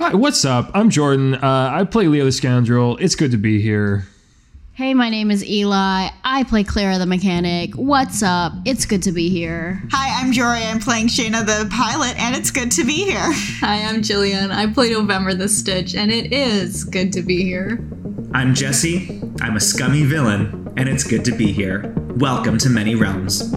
Hi, what's up? I'm Jordan. I play Leo the Scoundrel. It's good to be here. Hey, my name is Eli. I play Clara the Mechanic. What's up? It's good to be here. Hi, I'm Jory. I'm playing Shayna the Pilot, and it's good to be here. Hi, I'm Jillian. I play November the Stitch, and it is good to be here. I'm Jesse. I'm a scummy villain, and it's good to be here. Welcome to Many Realms.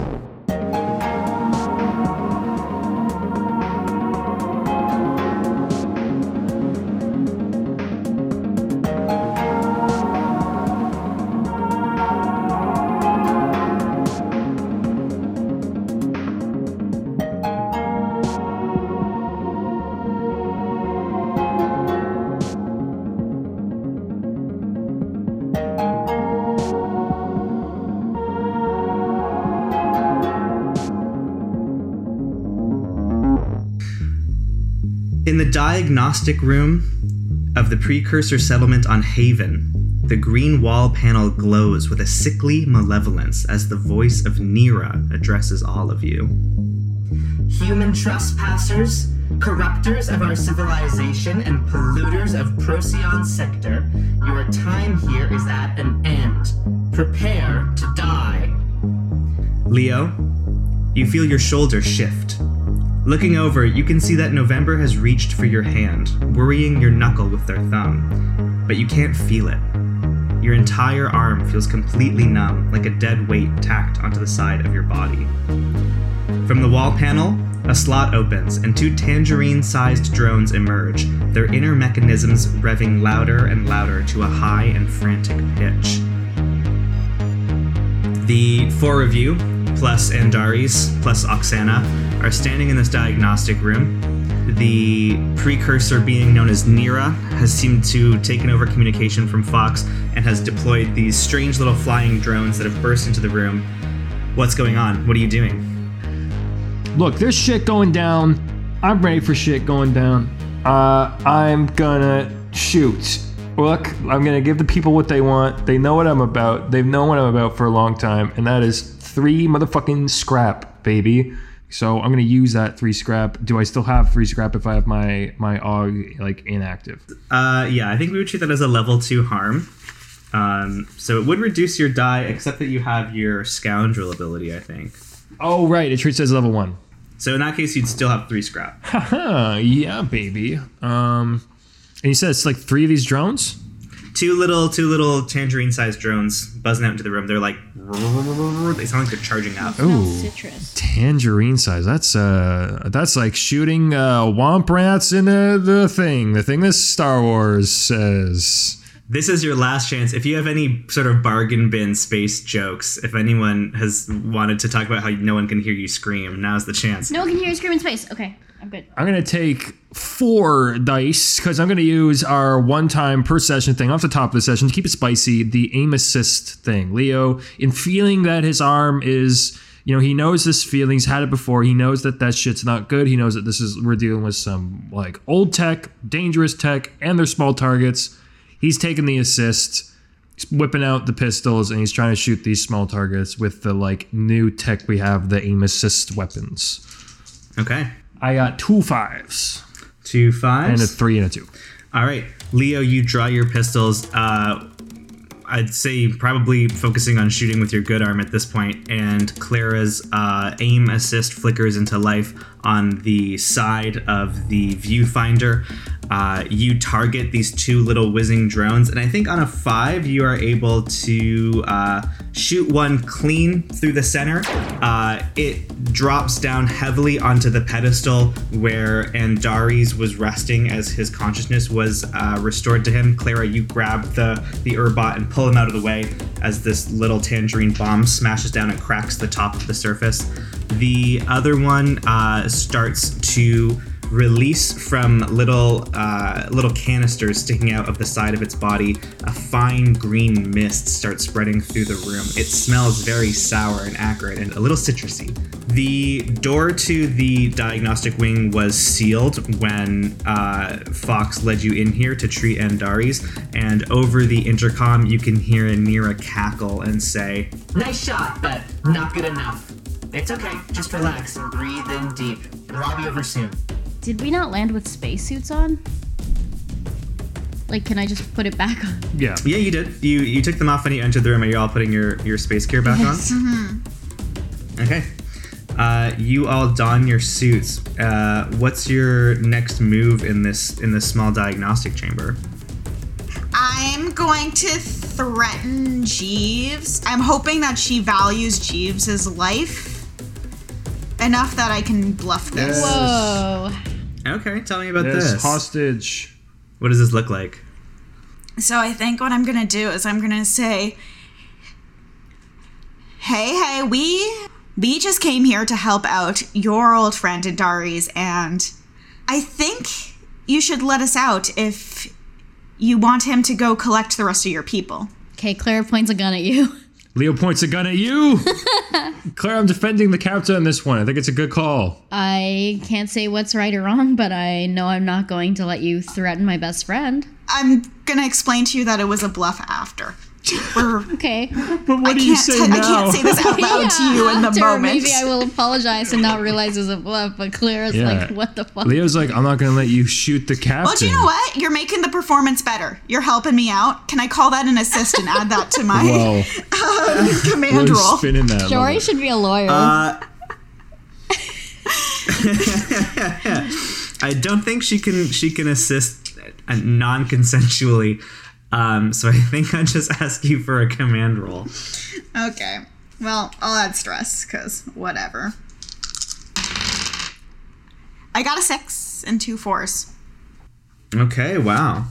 In the diagnostic room of the precursor settlement on Haven, the green wall panel glows with a sickly malevolence as the voice of Nira addresses all of you. Human trespassers, corrupters of our civilization, and polluters of Procyon Sector, your time here is at an end. Prepare to die. Leo, you feel your shoulder shift. Looking over, you can see that November has reached for your hand, worrying your knuckle with their thumb. But you can't feel it. Your entire arm feels completely numb, like a dead weight tacked onto the side of your body. From the wall panel, a slot opens, and two tangerine-sized drones emerge, their inner mechanisms revving louder and louder to a high and frantic pitch. The four of you, plus Andaris, plus Oksana, are standing in this diagnostic room. The precursor being known as Nira has seemed to have taken over communication from Fox and has deployed these strange little flying drones that have burst into the room. What's going on? What are you doing? Look, there's shit going down. I'm ready for shit going down. I'm gonna shoot. Look, I'm gonna give the people what they want. They know what I'm about. They've known what I'm about for a long time, and that is 3 motherfucking scrap, baby. So I'm gonna use that 3 scrap. Do I still have 3 scrap if I have my AUG like inactive? Yeah, I think we would treat that as a level 2 harm. So it would reduce your die, except that you have your scoundrel ability, I think. Oh right, it treats it as level 1. So in that case, you'd still have 3 scrap. Haha, yeah, baby. And you said it's like 3 of these drones? Two little tangerine-sized drones buzzing out into the room. They're like, they sound like they're charging up. Oh, tangerine size. That's like shooting womp rats in the thing that Star Wars says. This is your last chance. If you have any sort of bargain bin space jokes, if anyone has wanted to talk about how no one can hear you scream, now's the chance. No one can hear you scream in space. Okay, I'm good. I'm going to take 4 dice because I'm going to use our one-time per session thing off the top of the session to keep it spicy, the aim assist thing. Leo, in feeling that his arm is, you know, he knows this feeling. He's had it before. He knows that shit's not good. He knows that we're dealing with some like old tech, dangerous tech, and they're small targets. He's taking the assist, he's whipping out the pistols, and he's trying to shoot these small targets with the like new tech we have, the aim assist weapons. Okay. I got 2 5s. 2 5s? And a 3 and a 2. All right. Leo, you draw your pistols. I'd say probably focusing on shooting with your good arm at this point, and Clara's aim assist flickers into life on the side of the viewfinder. You target these 2 little whizzing drones, and I think on a 5 you are able to shoot one clean through the center. It drops down heavily onto the pedestal where Andaris was resting as his consciousness was restored to him. Clara, you grab the Urbot and pull him out of the way as this little tangerine bomb smashes down and cracks the top of the surface. The other one starts to release from little canisters sticking out of the side of its body. A fine green mist starts spreading through the room. It smells very sour and acrid and a little citrusy. The door to the diagnostic wing was sealed when Fox led you in here to treat Andaris, and over the intercom you can hear Nira cackle and say, "Nice shot, but not good enough. It's okay, just relax and breathe in deep. We'll be over soon." Did we not land with spacesuits on? Like, can I just put it back on? Yeah. Yeah, you did. You took them off when you entered the room. Are you all putting your space gear back on? Mm-hmm. Okay. You all don your suits. What's your next move in this small diagnostic chamber? I'm going to threaten Jeeves. I'm hoping that she values Jeeves' life enough that I can bluff this. Yes. Whoa. Okay, tell me about this. Hostage. What does this look like? So I think what I'm going to do is I'm going to say, hey, we just came here to help out your old friend Andaris, and I think you should let us out if you want him to go collect the rest of your people. Okay, Clara points a gun at you. Leo points a gun at you! Clara, I'm defending the captain on this one. I think it's a good call. I can't say what's right or wrong, but I know I'm not going to let you threaten my best friend. I'm going to explain to you that it was a bluff after. Okay. But what do you say now? I can't say this out loud to you in the moment. Maybe I will apologize and not realize it's a bluff, but Clara's like, what the fuck? Leo's like, I'm not going to let you shoot the captain. Well, do you know what? You're making the performance better. You're helping me out. Can I call that an assist and add that to my command roll? Jory should be a lawyer. I don't think she can assist non-consensually. So I think I just asked you for a command roll. Okay. Well, I'll add stress, because whatever. I got a 6 and 2 4s. Okay, wow.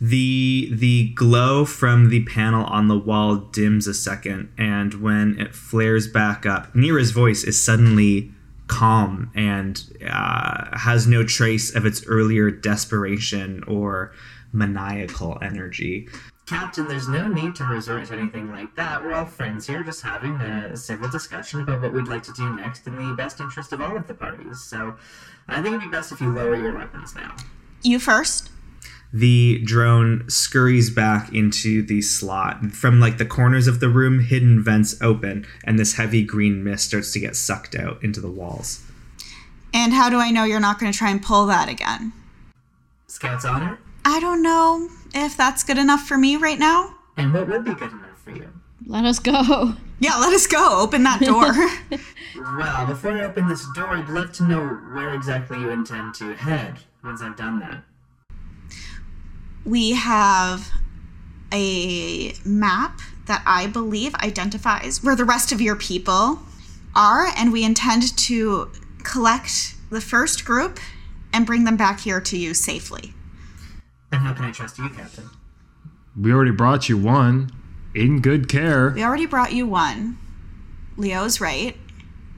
The glow from the panel on the wall dims a second, and when it flares back up, Nira's voice is suddenly calm and has no trace of its earlier desperation or maniacal energy. Captain, there's no need to resort to anything like that. We're all friends here, just having a civil discussion about what we'd like to do next in the best interest of all of the parties. So I think it'd be best if you lower your weapons now. You first. The drone scurries back into the slot. From the corners of the room, hidden vents open, and this heavy green mist starts to get sucked out into the walls. And how do I know you're not going to try and pull that again? Scout's honor? I don't know if that's good enough for me right now. And what would be good enough for you? Let us go. Yeah, let us go. Open that door. Well, before I open this door, I'd love to know where exactly you intend to head once I've done that. We have a map that I believe identifies where the rest of your people are, and we intend to collect the first group and bring them back here to you safely. And how can I trust you, Captain? We already brought you one, in good care. We already brought you one. Leo's right.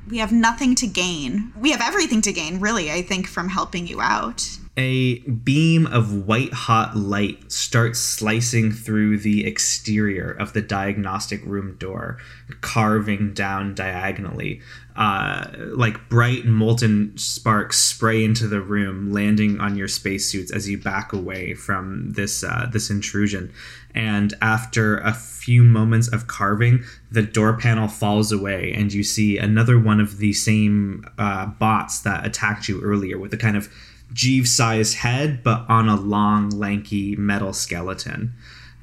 We have nothing to gain. We have everything to gain, really, I think, from helping you out. A beam of white-hot light starts slicing through the exterior of the diagnostic room door, carving down diagonally. Bright molten sparks spray into the room, landing on your spacesuits as you back away from this intrusion. And after a few moments of carving, the door panel falls away, and you see another one of the same bots that attacked you earlier with a kind of Jeeves-sized head, but on a long, lanky metal skeleton.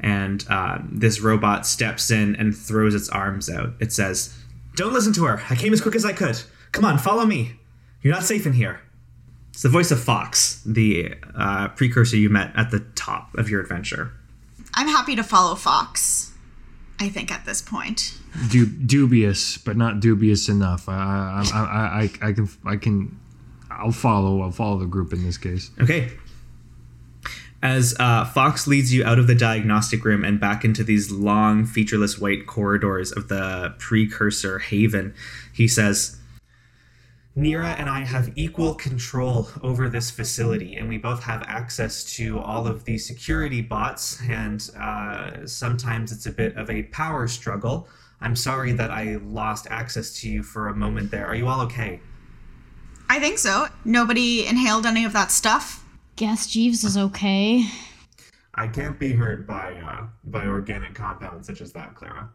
And this robot steps in and throws its arms out. It says, "Don't listen to her. I came as quick as I could. Come on, follow me. You're not safe in here." It's the voice of Fox, the precursor you met at the top of your adventure. I'm happy to follow Fox, I think, at this point. Dubious, but not dubious enough. I can... I'll follow the group in this case. Okay. As Fox leads you out of the diagnostic room and back into these long, featureless white corridors of the precursor Haven, he says, "Nira and I have equal control over this facility, and we both have access to all of the security bots, and sometimes it's a bit of a power struggle. I'm sorry that I lost access to you for a moment there. Are you all okay?" I think so. Nobody inhaled any of that stuff. Guess Jeeves is okay. I can't be hurt by organic compounds such as that, Clara.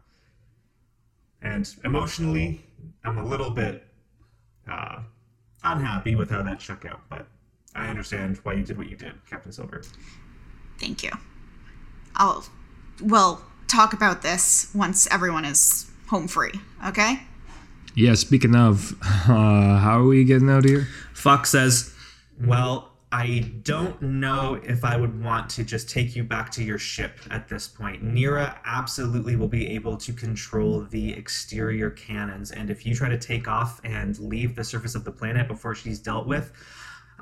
And emotionally, I'm a little bit unhappy with how that shook out, but I understand why you did what you did, Captain Silver. Thank you. We'll talk about this once everyone is home free, okay? Yeah, speaking of, how are we getting out of here? Fox says, well, I don't know if I would want to just take you back to your ship at this point. Nira absolutely will be able to control the exterior cannons, and if you try to take off and leave the surface of the planet before she's dealt with,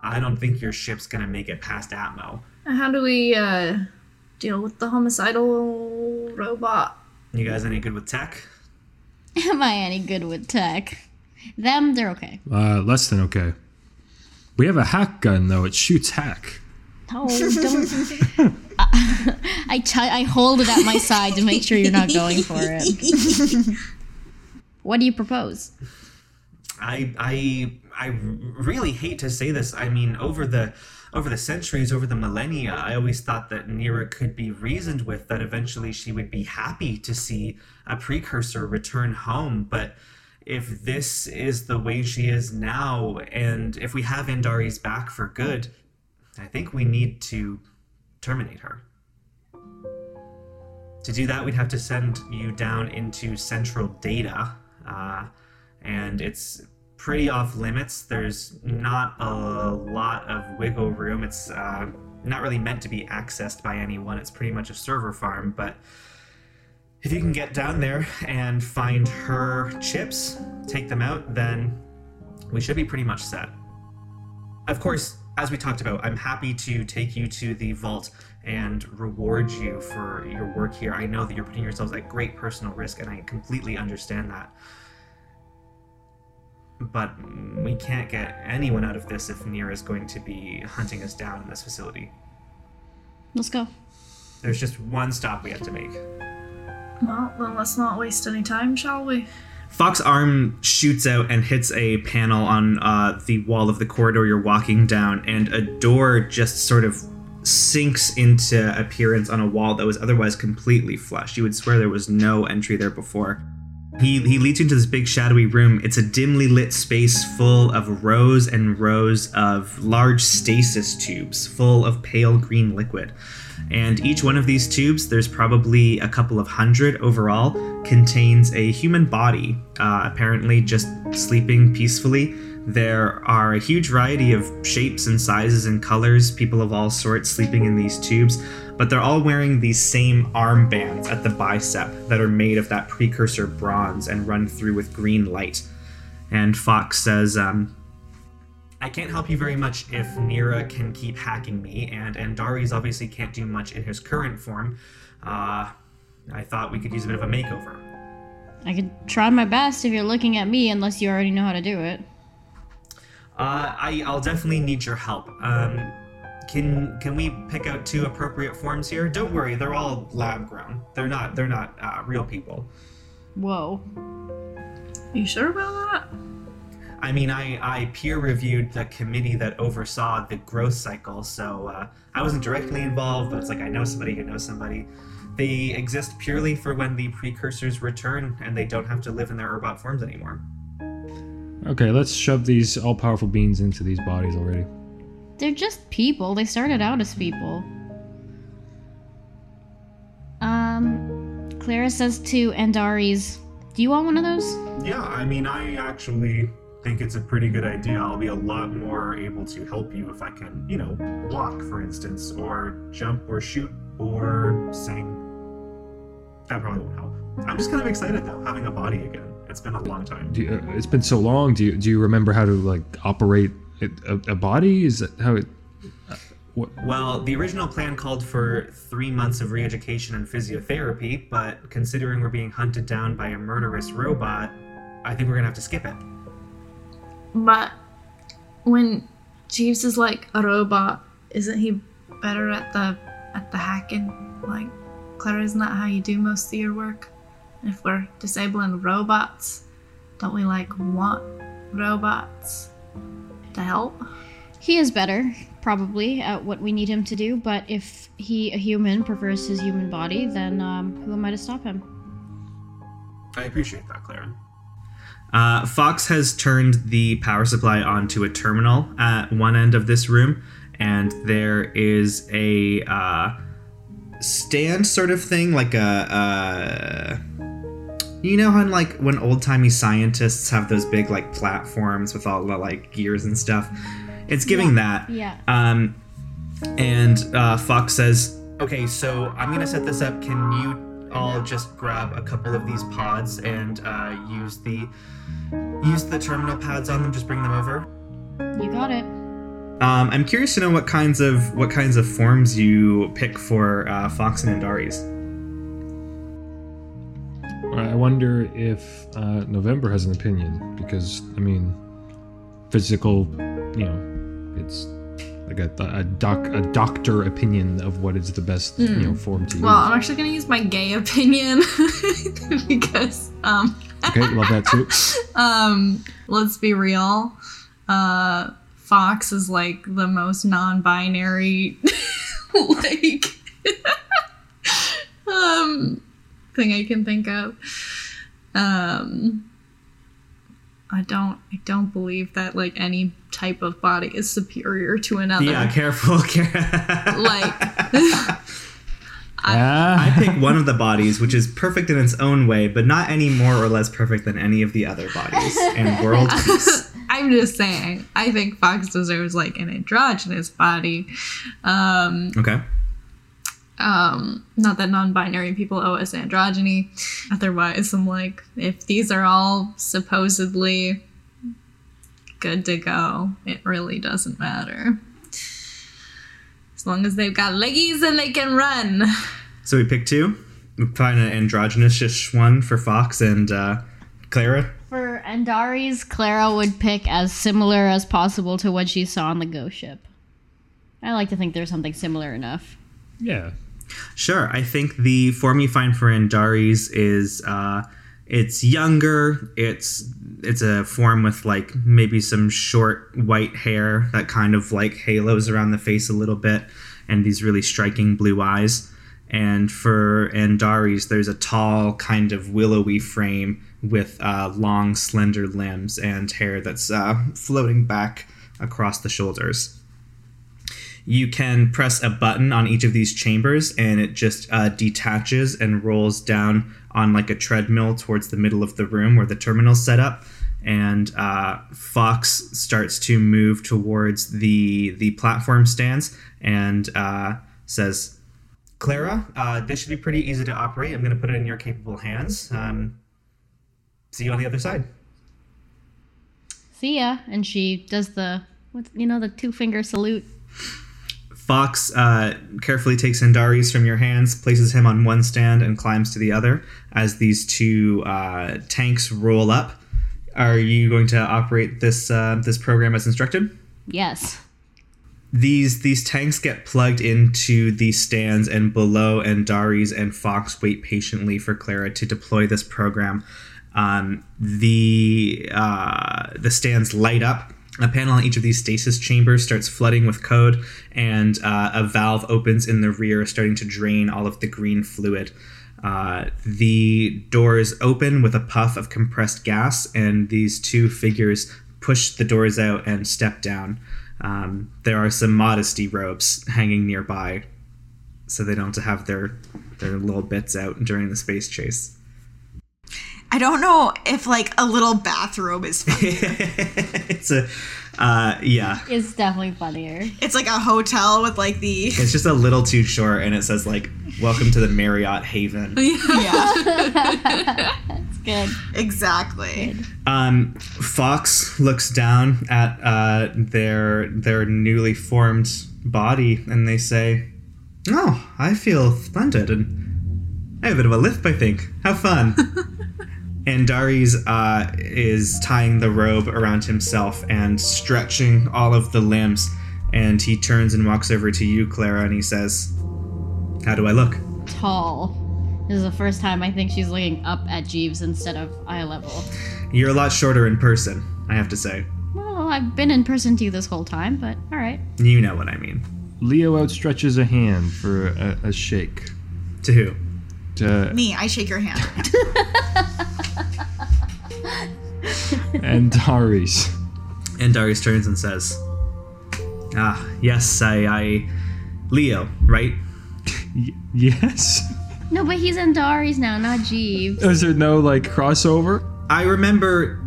I don't think your ship's going to make it past Atmo. How do we deal with the homicidal robot? You guys any good with tech? Am I any good with tech? Them, they're okay. Less than okay. We have a hack gun, though. It shoots hack. Oh, don't. I hold it at my side to make sure you're not going for it. What do you propose? I really hate to say this. I mean, over the centuries, over the millennia, I always thought that Nira could be reasoned with, that eventually she would be happy to see a precursor return home. But if this is the way she is now, and if we have Andaris back for good, I think we need to terminate her. To do that, we'd have to send you down into central data, and it's pretty off limits. There's not a lot of wiggle room. It's not really meant to be accessed by anyone. It's pretty much a server farm, but if you can get down there and find her chips, take them out, then we should be pretty much set. Of course, as we talked about, I'm happy to take you to the vault and reward you for your work here. I know that you're putting yourselves at great personal risk, and I completely understand that. But we can't get anyone out of this if Nira is going to be hunting us down in this facility. Let's go. There's just one stop we have to make. Well, then let's not waste any time, shall we? Fox's arm shoots out and hits a panel on the wall of the corridor you're walking down, and a door just sort of sinks into appearance on a wall that was otherwise completely flush. You would swear there was no entry there before. He leads you into this big shadowy room. It's a dimly lit space full of rows and rows of large stasis tubes full of pale green liquid. And each one of these tubes, there's probably a couple of hundred overall, contains a human body, apparently just sleeping peacefully. There are a huge variety of shapes and sizes and colors, people of all sorts sleeping in these tubes, but they're all wearing these same armbands at the bicep that are made of that precursor bronze and run through with green light. And Fox says, I can't help you very much if Nira can keep hacking me, and Andaris obviously can't do much in his current form. I thought we could use a bit of a makeover. I could try my best if you're looking at me, unless you already know how to do it. I'll definitely need your help. Can we pick out two appropriate forms here? Don't worry, they're all lab grown. They're not real people. Whoa. You sure about that? I mean, I peer-reviewed the committee that oversaw the growth cycle, so I wasn't directly involved, but it's like I know somebody who knows somebody. They exist purely for when the precursors return, and they don't have to live in their robot forms anymore. Okay, let's shove these all-powerful beings into these bodies already. They're just people. They started out as people. Clara says to Andaris, do you want one of those? Yeah, I mean, I actually think it's a pretty good idea. I'll be a lot more able to help you if I can, you know, walk, for instance, or jump, or shoot, or sing. That probably won't help. I'm just kind of excited, though, having a body again. It's been a long time. It's been so long. Do you remember how to, like, operate a body? Is that how it... Well, the original plan called for 3 months of re-education and physiotherapy, but considering we're being hunted down by a murderous robot, I think we're gonna have to skip it. But when Jeeves is like a robot, isn't he better at the hacking? Like, Clara, isn't that how you do most of your work? And if we're disabling robots, don't we like want robots to help? He is better, probably, at what we need him to do. But if he, a human, prefers his human body, then who am I to stop him? I appreciate that, Clara. Fox has turned the power supply onto a terminal at one end of this room, and there is a stand sort of thing, like a you know how in, like, when old-timey scientists have those big, like, platforms with all the, like, gears and stuff? It's giving that. Yeah. And Fox says, okay, so I'm going to set this up. Can you all just grab a couple of these pods and use the terminal pads on them? Just bring them over. You got it. I'm curious to know what kinds of forms you pick for Fox and Andaris. I wonder if November has an opinion, because, I mean, physical, you know, it's like a doctor opinion of what is the best you know, form to use. Well, I'm actually going to use my gay opinion because... okay, love that too. Let's be real. Fox is like the most non-binary like thing I can think of. I don't believe that like any type of body is superior to another. Yeah, careful. I pick one of the bodies, which is perfect in its own way, but not any more or less perfect than any of the other bodies. And world peace. I'm just saying, I think Fox deserves like an androgynous body. Okay. Not that non-binary people owe us androgyny. Otherwise, I'm like, if these are all supposedly good to go, it really doesn't matter. As long as they've got leggies and they can run. So we pick two. We find an androgynous-ish one for Fox and Clara. For Andaris, Clara would pick as similar as possible to what she saw on the ghost ship. I like to think there's something similar enough. Yeah. Sure. I think the form you find for Andaris is it's younger. It's a form with like maybe some short white hair that kind of like halos around the face a little bit, and these really striking blue eyes. And for Andaris, there's a tall kind of willowy frame with long slender limbs and hair that's floating back across the shoulders. You can press a button on each of these chambers, and it just detaches and rolls down on like a treadmill towards the middle of the room where the terminal's set up. And Fox starts to move towards the platform stands and says, Clara, this should be pretty easy to operate. I'm going to put it in your capable hands. See you on the other side. See ya. And she does the two-finger salute. Fox carefully takes Andaris from your hands, places him on one stand, and climbs to the other as these two tanks roll up. Are you going to operate this program as instructed? Yes. These tanks get plugged into the stands, and below Andaris and Fox wait patiently for Clara to deploy this program. The stands light up. A panel on each of these stasis chambers starts flooding with code, and a valve opens in the rear, starting to drain all of the green fluid. The doors open with a puff of compressed gas, and these two figures push the doors out and step down. There are some modesty robes hanging nearby, so they don't have their little bits out during the space chase. I don't know if, like, a little bathrobe is funnier. It's a, yeah. It's definitely funnier. It's like a hotel with, like, the... It's just a little too short, and it says, like, welcome to the Marriott Haven. Yeah. That's good. Exactly. Good. Fox looks down at their newly formed body, and they say, oh, I feel splendid, and I have a bit of a lift, I think. Have fun. Andaris is tying the robe around himself and stretching all of the limbs, and he turns and walks over to you, Clara, and he says, how do I look? Tall. This is the first time I think she's looking up at Jeeves instead of eye level. You're a lot shorter in person, I have to say. Well, I've been in person to you this whole time, but all right. You know what I mean. Leo outstretches a hand for a shake. To who? Me, I shake your hand. Andaris. Andaris turns and says, "Ah, yes, I Leo, right?" Yes. No, but he's Andaris now, not Jeeves. Is there no like crossover? I remember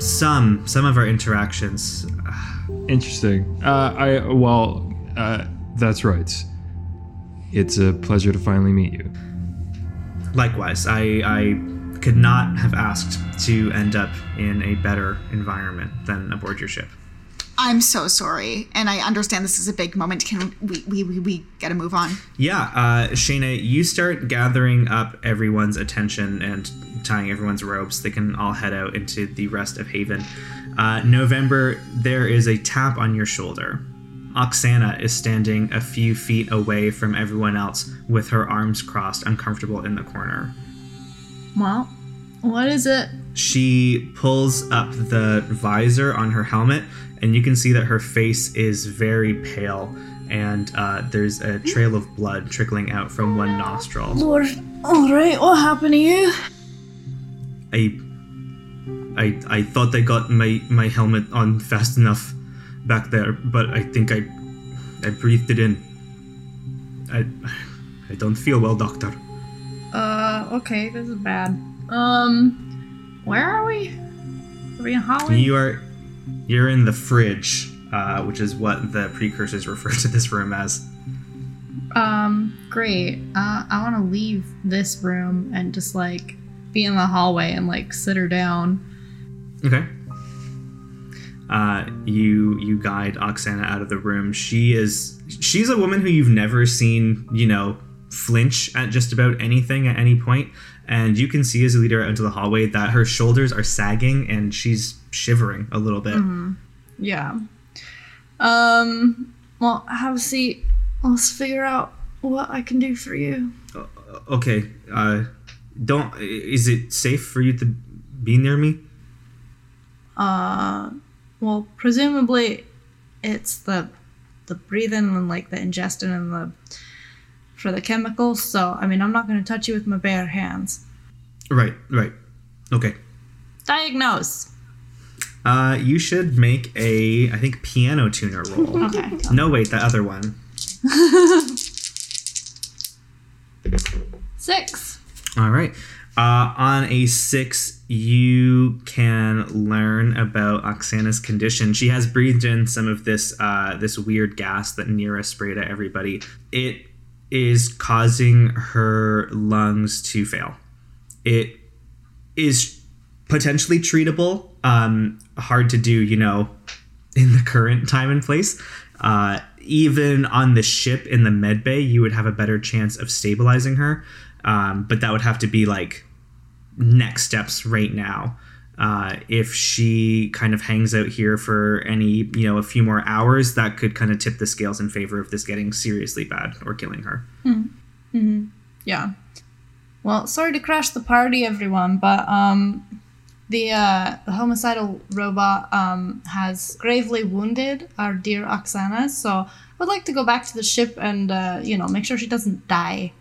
some of our interactions. Interesting. That's right. It's a pleasure to finally meet you. Likewise, I could not have asked to end up in a better environment than aboard your ship. I'm so sorry, and I understand this is a big moment. Can we gotta move on? Yeah, Shayna, you start gathering up everyone's attention and tying everyone's ropes. They can all head out into the rest of Haven. November, there is a tap on your shoulder. Oksana is standing a few feet away from everyone else with her arms crossed, uncomfortable in the corner. Well, what is it? She pulls up the visor on her helmet, and you can see that her face is very pale, and there's a trail of blood trickling out from one nostril. Lord, all right, what happened to you? I thought I got my helmet on fast enough back there, but I think I breathed it in. I don't feel well, Doctor. Okay, this is bad. Where are we? Are we in Holland? You're in the fridge, which is what the precursors refer to this room as. Great. I want to leave this room and just, like, be in the hallway and, like, sit her down. Okay. You guide Oksana out of the room. She's a woman who you've never seen, flinch at just about anything at any point. And you can see as you lead her out into the hallway that her shoulders are sagging and she's shivering a little bit. Mm-hmm. Yeah. Well, have a seat. Let's figure out what I can do for you. Okay. Is it safe for you to be near me? Well, presumably it's the breathing and like the ingestion and for the chemicals. So, I'm not going to touch you with my bare hands. Right. Okay. Diagnose. You should make a piano tuner roll. Okay. No, wait, the other one. 6. All right. On a 6, you can learn about Oksana's condition. She has breathed in some of this this weird gas that Nira sprayed at everybody. It is causing her lungs to fail. It is potentially treatable. Hard to do, in the current time and place. Even on the ship in the med bay, you would have a better chance of stabilizing her. But that would have to be like next steps right now. If she kind of hangs out here for any, a few more hours, that could kind of tip the scales in favor of this getting seriously bad or killing her. Mm-hmm. Yeah. Well, sorry to crash the party, everyone, but the homicidal robot has gravely wounded our dear Oksana, so I would like to go back to the ship and, make sure she doesn't die.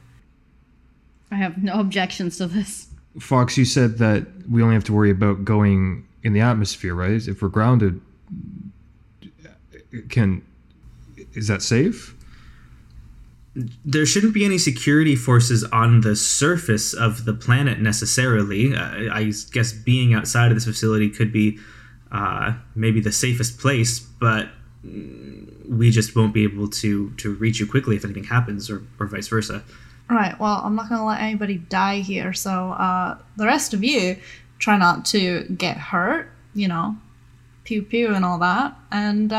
I have no objections to this. Fox, you said that we only have to worry about going in the atmosphere, right? If we're grounded, is that safe? There shouldn't be any security forces on the surface of the planet necessarily. I guess being outside of this facility could be maybe the safest place, but we just won't be able to reach you quickly if anything happens or vice versa. Right, well, I'm not going to let anybody die here, so the rest of you try not to get hurt, pew-pew and all that, and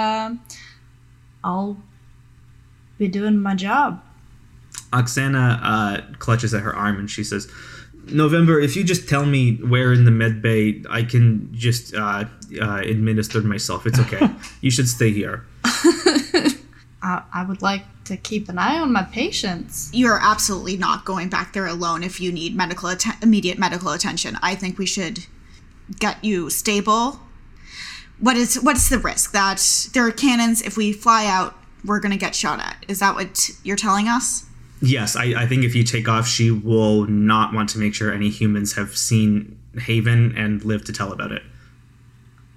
I'll be doing my job. Oksana clutches at her arm and she says, November, if you just tell me where in the med bay, I can just administer myself. It's okay. You should stay here. I would like to keep an eye on my patients. You're absolutely not going back there alone if you need immediate medical attention. I think we should get you stable. What's the risk? That there are cannons. If we fly out, we're going to get shot at. Is that what you're telling us? Yes, I think if you take off, she will not want to make sure any humans have seen Haven and live to tell about it.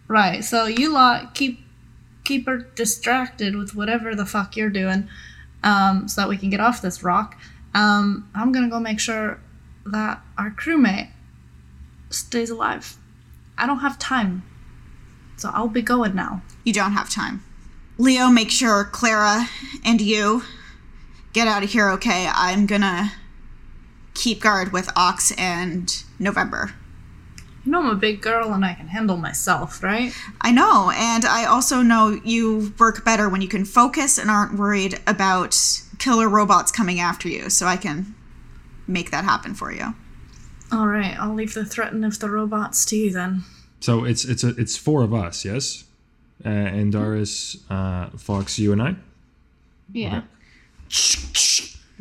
Right, so you lot keep her distracted with whatever the fuck you're doing, so that we can get off this rock. I'm gonna go make sure that our crewmate stays alive. I don't have time, so I'll be going now. You don't have time. Leo, make sure Clara and you get out of here, okay? I'm gonna keep guard with Ox and November. You know I'm a big girl and I can handle myself, right? I know, and I also know you work better when you can focus and aren't worried about killer robots coming after you, so I can make that happen for you. All right, I'll leave the threaten of the robots to you then. So it's four of us, yes? Andaris, Fox, you and I? Yeah. Okay.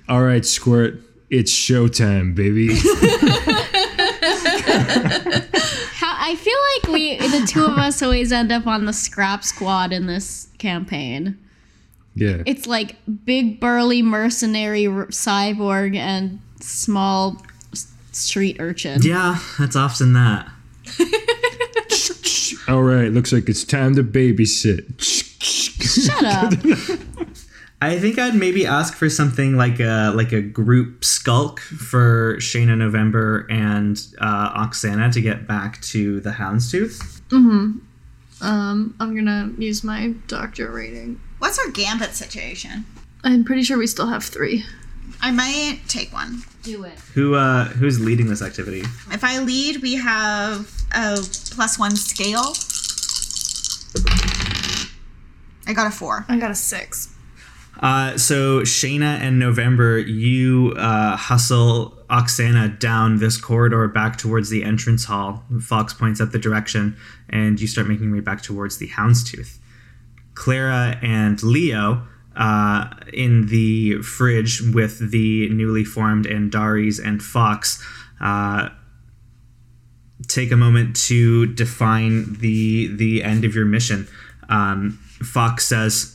All right, Squirt, it's showtime, baby. I feel like the two of us always end up on the scrap squad in this campaign. Yeah. It's like big burly mercenary cyborg and small street urchin. Yeah, that's often that. All right, looks like it's time to babysit. Shut up. I think I'd maybe ask for something like a group skulk for Shayna, November, and Oksana to get back to the Houndstooth. Mm-hmm. I'm going to use my doctor rating. What's our gambit situation? I'm pretty sure we still have 3. I might take one. Do it. Who's leading this activity? If I lead, we have a +1 scale. I got a 4. I got a 6. So Shayna and November, you hustle Oksana down this corridor back towards the entrance hall. Fox points out the direction, and you start making your way back towards the Houndstooth. Clara and Leo in the fridge with the newly formed Andaris and Fox take a moment to define the end of your mission. Fox says,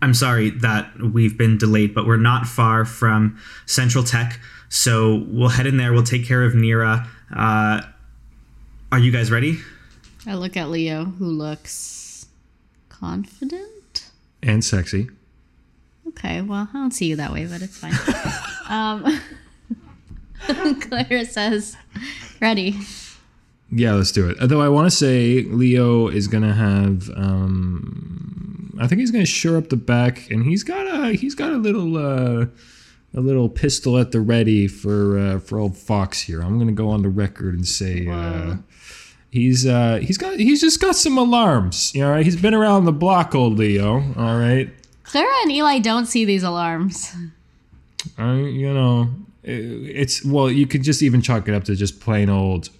"I'm sorry that we've been delayed, but we're not far from Central Tech, so we'll head in there. We'll take care of Nira. Are you guys ready?" I look at Leo, who looks confident. And sexy. Okay, well, I don't see you that way, but it's fine. Clara says, "Ready." Yeah, let's do it. Although I want to say Leo is going to have... I think he's going to shore up the back, and he's got a little pistol at the ready for old Fox here. I'm going to go on the record and say he's just got some alarms. You know, right? He's been around the block, old Leo. All right. Clara and Eli don't see these alarms. You know, you could just even chalk it up to just plain old.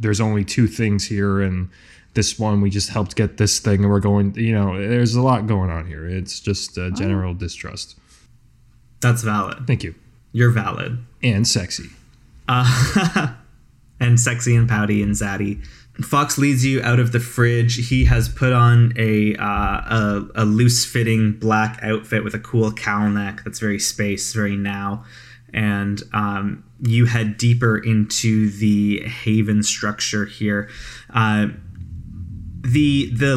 There's only 2 things here, and this one, we just helped get this thing, and we're going, you know, there's a lot going on here. It's just general distrust. That's valid. Thank you. You're valid. And sexy. And sexy and pouty and zaddy. Fox leads you out of the fridge. He has put on a loose-fitting black outfit with a cool cowl neck that's very space, very now. And you head deeper into the Haven structure here. The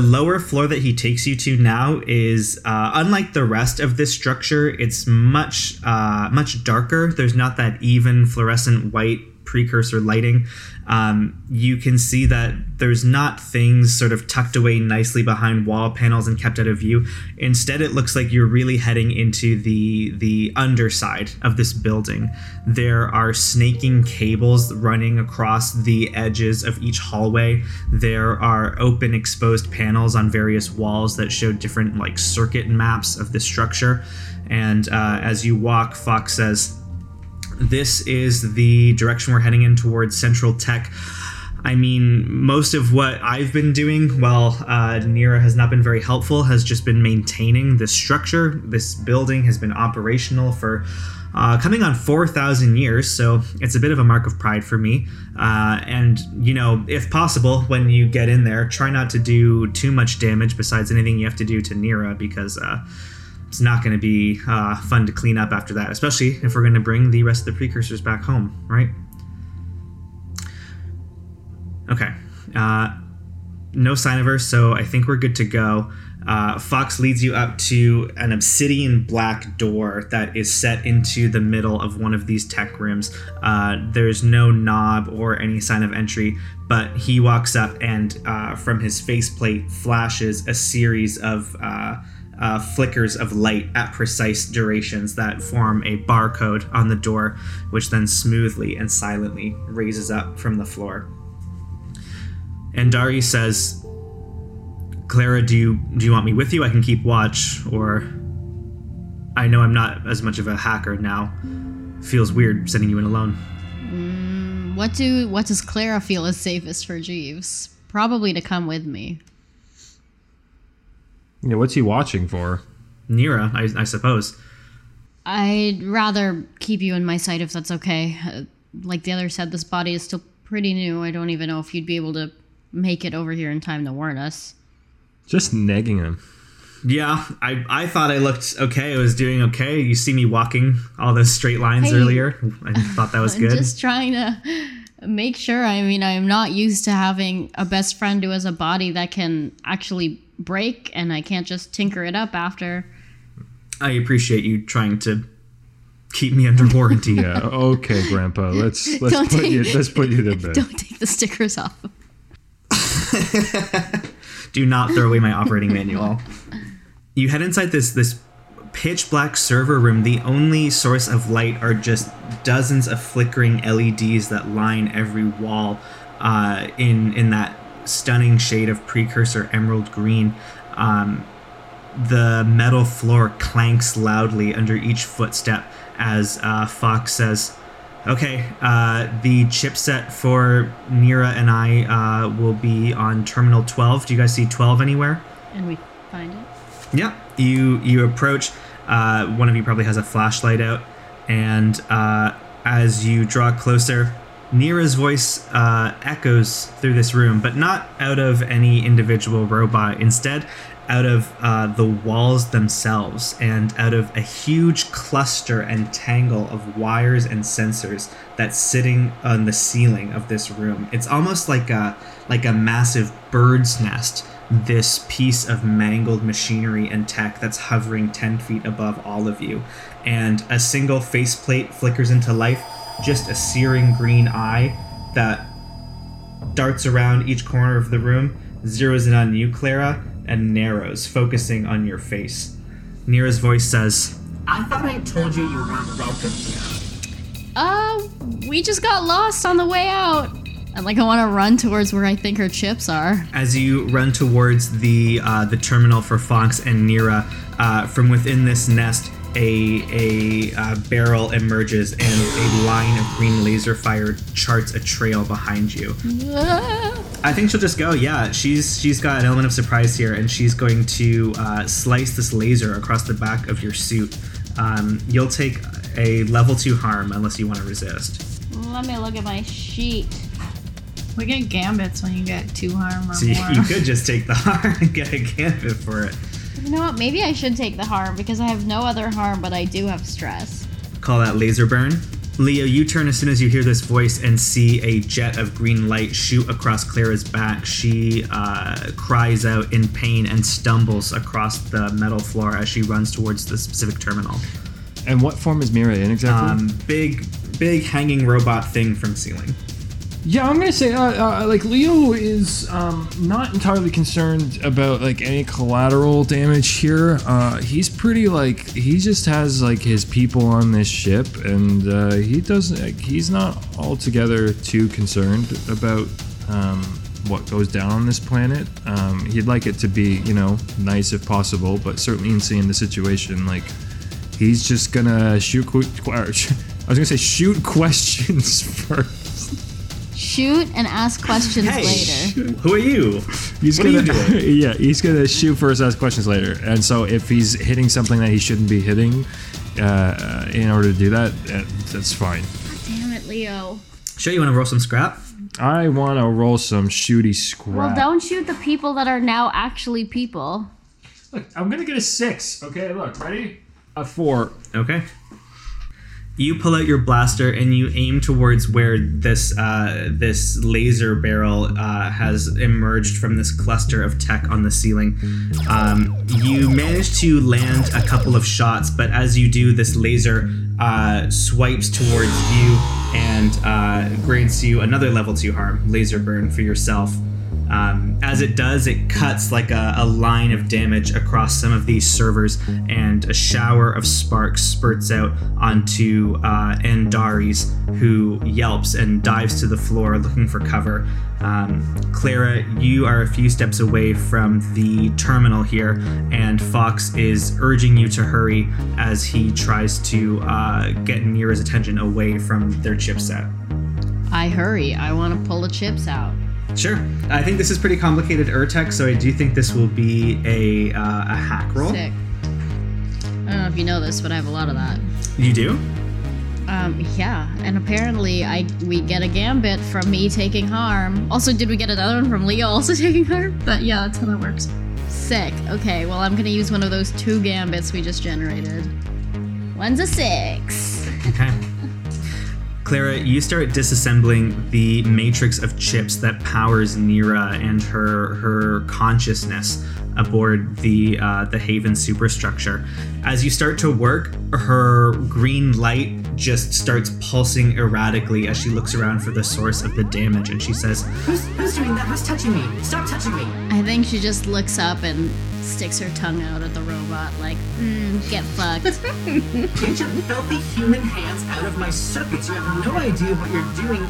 lower floor that he takes you to now is, unlike the rest of this structure, it's much darker. There's not that even fluorescent white precursor lighting. You can see that there's not things sort of tucked away nicely behind wall panels and kept out of view. Instead, it looks like you're really heading into the underside of this building. There are snaking cables running across the edges of each hallway. There are open exposed panels on various walls that show different like circuit maps of the structure. And as you walk, Fox says, "This is the direction we're heading in towards Central Tech. I mean, most of what I've been doing, while Nira has not been very helpful, has just been maintaining this structure. This building has been operational for coming on 4,000 years, so it's a bit of a mark of pride for me. And, you know, if possible, when you get in there, try not to do too much damage besides anything you have to do to Nira, because... it's not going to be fun to clean up after that, especially if we're going to bring the rest of the precursors back home, right?" Okay. No sign of her, so I think we're good to go. Fox leads you up to an obsidian black door that is set into the middle of one of these tech rooms. There's no knob or any sign of entry, but he walks up and from his faceplate flashes a series of flickers of light at precise durations that form a barcode on the door, which then smoothly and silently raises up from the floor. Andari says, Clara, do you want me with you? I can keep watch, or... I know I'm not as much of a hacker now. Feels weird sending you in alone. What does Clara feel is safest for Jeeves? Probably to come with me. Yeah, what's he watching for? Nira, I suppose. I'd rather keep you in my sight if that's okay. Like the other said, this body is still pretty new. I don't even know if you'd be able to make it over here in time to warn us. Just negging him. Yeah, I thought I looked okay. I was doing okay. You see me walking all those straight lines earlier. I thought that was good. I'm just trying to make sure. I mean, I'm not used to having a best friend who has a body that can actually break, and I can't just tinker it up after. I appreciate you trying to keep me under warranty. Yeah, okay, Grandpa. Let's put you to bed. Don't take the stickers off. Do not throw away my operating manual. You head inside this pitch black server room. The only source of light are just dozens of flickering LEDs that line every wall in that stunning shade of precursor emerald green. The metal floor clanks loudly under each footstep as Fox says, okay, the chipset for Nira and I will be on Terminal 12. Do you guys see 12 anywhere? And we find it? Yeah. You approach. One of you probably has a flashlight out. And as you draw closer, Nira's voice echoes through this room, but not out of any individual robot. Instead, out of the walls themselves and out of a huge cluster and tangle of wires and sensors that's sitting on the ceiling of this room. It's almost like a massive bird's nest, this piece of mangled machinery and tech that's hovering 10 feet above all of you. And a single faceplate flickers into life, just a searing green eye that darts around each corner of the room, zeroes in on you, Clara, and narrows, focusing on your face. Nira's voice says, I thought I told you weren't welcome here. We just got lost on the way out. I want to run towards where I think her chips are. As you run towards the terminal for Fox and Nira, from within this nest, a barrel emerges and a line of green laser fire charts a trail behind you. I think she'll just go, yeah, she's got an element of surprise here, and she's going to slice this laser across the back of your suit. You'll take a level 2 harm unless you want to resist. Let me look at my sheet. We get gambits when you get 2 harm or more. You could just take the harm and get a gambit for it. You know what? Maybe I should take the harm because I have no other harm, but I do have stress. Call that laser burn. Leo, you turn as soon as you hear this voice and see a jet of green light shoot across Clara's back. She cries out in pain and stumbles across the metal floor as she runs towards the specific terminal. And what form is Mira in exactly? Big hanging robot thing from ceiling. Yeah, I'm gonna say Leo is not entirely concerned about any collateral damage here. He's pretty he just has his people on this ship, and he doesn't. He's not altogether too concerned about what goes down on this planet. He'd like it to be nice if possible, but certainly in seeing the situation, he's just gonna shoot. Shoot questions first. Shoot and ask questions later. Who are you? What are you doing? Yeah, he's gonna shoot first, ask questions later. And so if he's hitting something that he shouldn't be hitting in order to do that, that's fine. God damn it, Leo. Sure, you want to roll some scrap? I want to roll some shooty scrap. Well, don't shoot the people that are now actually people. Look, I'm gonna get a 6. Okay, look, ready? A 4. Okay. You pull out your blaster and you aim towards where this this laser barrel has emerged from this cluster of tech on the ceiling. You manage to land a couple of shots, but as you do, this laser swipes towards you and grants you another level 2 harm, laser burn for yourself. As it does, it cuts like a line of damage across some of these servers, and a shower of sparks spurts out onto Andaris, who yelps and dives to the floor looking for cover. Clara, you are a few steps away from the terminal here, and Fox is urging you to hurry as he tries to get Nira's attention away from their chipset. I hurry. I want to pull the chips out. Sure. I think this is pretty complicated Urtech, so I do think this will be a hack roll. Sick. I don't know if you know this, but I have a lot of that. You do? Yeah. And apparently we get a gambit from me taking harm. Also, did we get another one from Leo also taking harm? But yeah, that's how that works. Sick. Okay, well, I'm going to use one of those 2 gambits we just generated. One's a 6. Okay. Clara, you start disassembling the matrix of chips that powers Nira and her consciousness aboard the Haven superstructure. As you start to work, her green light just starts pulsing erratically as she looks around for the source of the damage, and she says, Who's doing that? Who's touching me? Stop touching me! I think she just looks up and sticks her tongue out at the robot like, get fucked. Get your filthy human hands out of my circuits. You have no idea what you're doing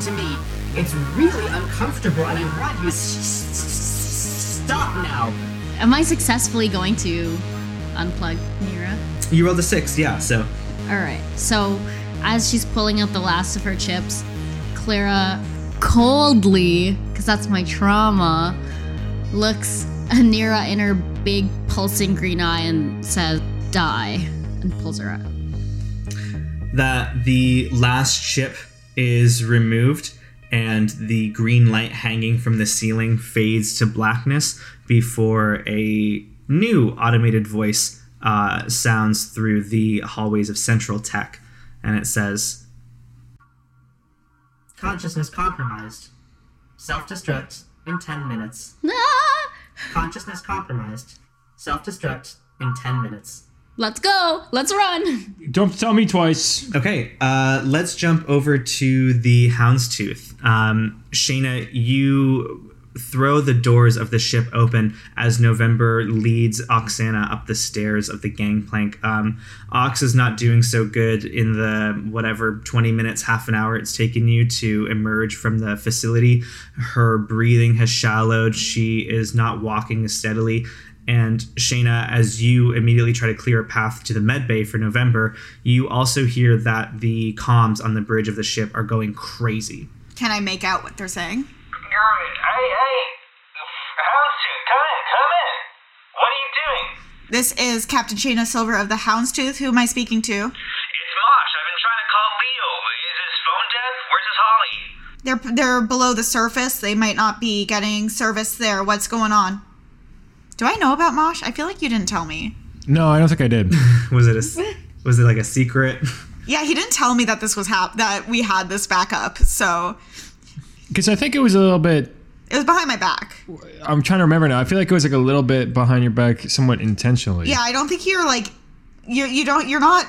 to me. It's really uncomfortable and I want you to stop now. Am I successfully going to unplug Nira? You rolled a 6, yeah, so. All right, so as she's pulling out the last of her chips, Clara coldly, because that's my trauma, looks at Nira in her big pulsing green eye and says, die, and pulls her up. The last chip is removed and the green light hanging from the ceiling fades to blackness before a new automated voice sounds through the hallways of Central Tech, and it says, consciousness compromised. Self-destruct in 10 minutes. Consciousness compromised. Self-destruct in 10 minutes. Let's go. Let's run. Don't tell me twice. Okay. Let's jump over to the Houndstooth. Shayna, you throw the doors of the ship open as November leads Oksana up the stairs of the gangplank. Ox is not doing so good in the whatever 20 minutes, half an hour it's taken you to emerge from the facility. Her breathing has shallowed. She is not walking as steadily. And Shayna, as you immediately try to clear a path to the med bay for November, you also hear that the comms on the bridge of the ship are going crazy. Can I make out what they're saying? Houndstooth, come in. What are you doing? This is Captain Shayna Silver of the Houndstooth. Who am I speaking to? It's Mosh. I've been trying to call Leo. Is his phone dead? Where's his Holly? They're below the surface. They might not be getting service there. What's going on? Do I know about Mosh? I feel like you didn't tell me. No, I don't think I did. Was it like a secret? Yeah, he didn't tell me that this was that we had this backup. So, because I think it was a little bit. It was behind my back. I'm trying to remember now. I feel like it was like a little bit behind your back, somewhat intentionally. Yeah, I don't think you're like you're not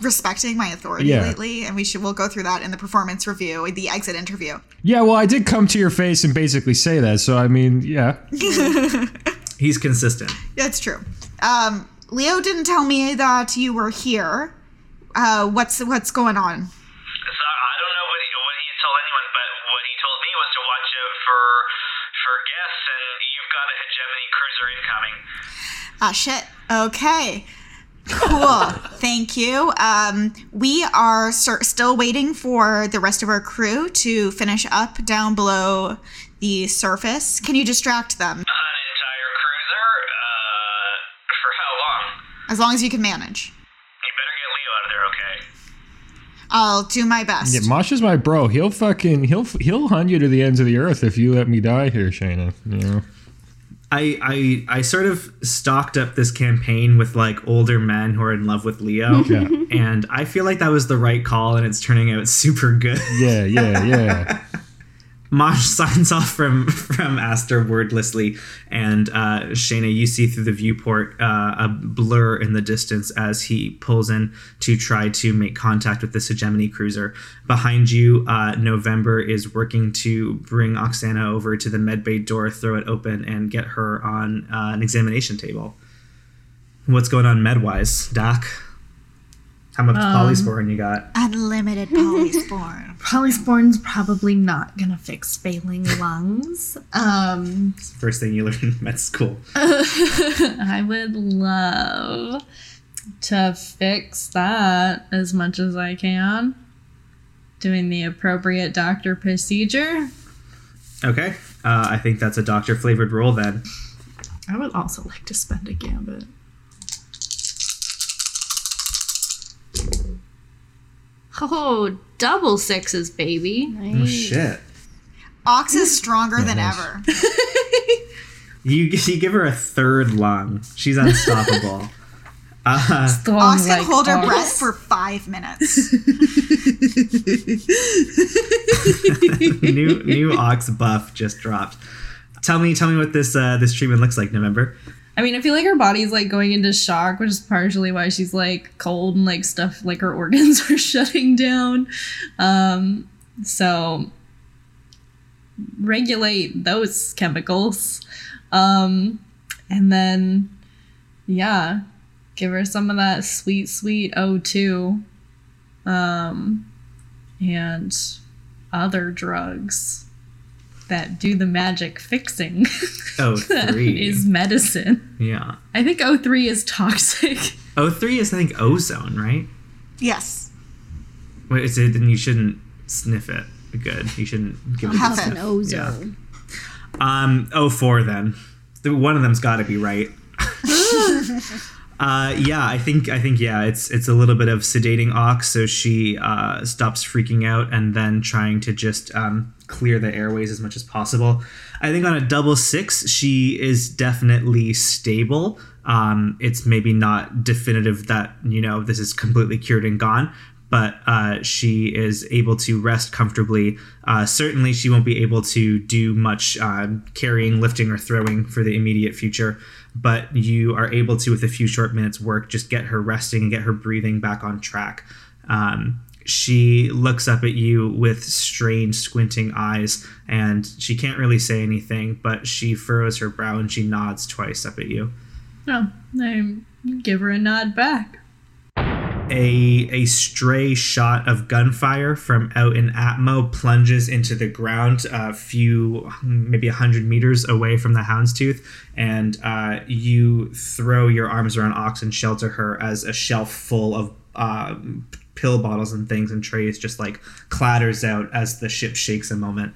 respecting my authority lately, and we'll go through that in the performance review, the exit interview. Yeah, well, I did come to your face and basically say that. So I mean, yeah. He's consistent. That's true. Leo didn't tell me that you were here. What's going on? So I don't know what he told anyone, but what he told me was to watch out for guests, and you've got a hegemony cruiser incoming. Ah, shit. Okay. Cool. Thank you. We are still waiting for the rest of our crew to finish up down below the surface. Can you distract them? As long as you can manage. You better get Leo out of there, okay? I'll do my best. Yeah, Mosh is my bro. He'll hunt you to the ends of the earth if you let me die here, Shayna. You know? I sort of stocked up this campaign with like older men who are in love with Leo, yeah. And I feel like that was the right call, and it's turning out super good. Yeah. Mosh signs off from Aster wordlessly, and Shayna, you see through the viewport a blur in the distance as he pulls in to try to make contact with this hegemony cruiser. Behind you, November is working to bring Oksana over to the medbay door, throw it open, and get her on an examination table. What's going on medwise, Doc? How much polysporin you got? Unlimited polysporin. Polysporin's probably not going to fix failing lungs. It's the first thing you learn in med school. I would love to fix that as much as I can. Doing the appropriate doctor procedure. Okay. I think that's a doctor-flavored roll then. I would also like to spend a gambit. Oh, double sixes, baby. Nice. Oh, shit. Ox is stronger than ever. you give her a third lung. She's unstoppable. Ox can hold her breath for 5 minutes. new Ox buff just dropped. Tell me what this treatment looks like, November. I mean, I feel like her body's, like, going into shock, which is partially why she's, like, cold and, like, stuff, like, her organs are shutting down. So, regulate those chemicals. And then, yeah, give her some of that sweet, sweet O2. And other drugs that do the magic fixing. O3. That is medicine. Yeah. I think O3 is toxic. O3 is, I think, ozone, right? Yes. Well, then you shouldn't sniff it. Good. You shouldn't give it a sniff. An ozone. Yeah. O4 then. One of them's got to be right. I think it's a little bit of sedating Ox, so she stops freaking out and then trying to just clear the airways as much as possible. I think on a double six, she is definitely stable. It's maybe not definitive that, you know, this is completely cured and gone, but she is able to rest comfortably. Certainly she won't be able to do much carrying, lifting, or throwing for the immediate future, but you are able to, with a few short minutes work, just get her resting and get her breathing back on track. She looks up at you with strained, squinting eyes, and she can't really say anything, but she furrows her brow and she nods twice up at you. Oh, I give her a nod back. A stray shot of gunfire from out in Atmo plunges into the ground a few, maybe 100 meters away from the Houndstooth, and you throw your arms around Ox and shelter her as a shelf full of pill bottles and things and trays just like clatters out as the ship shakes a moment.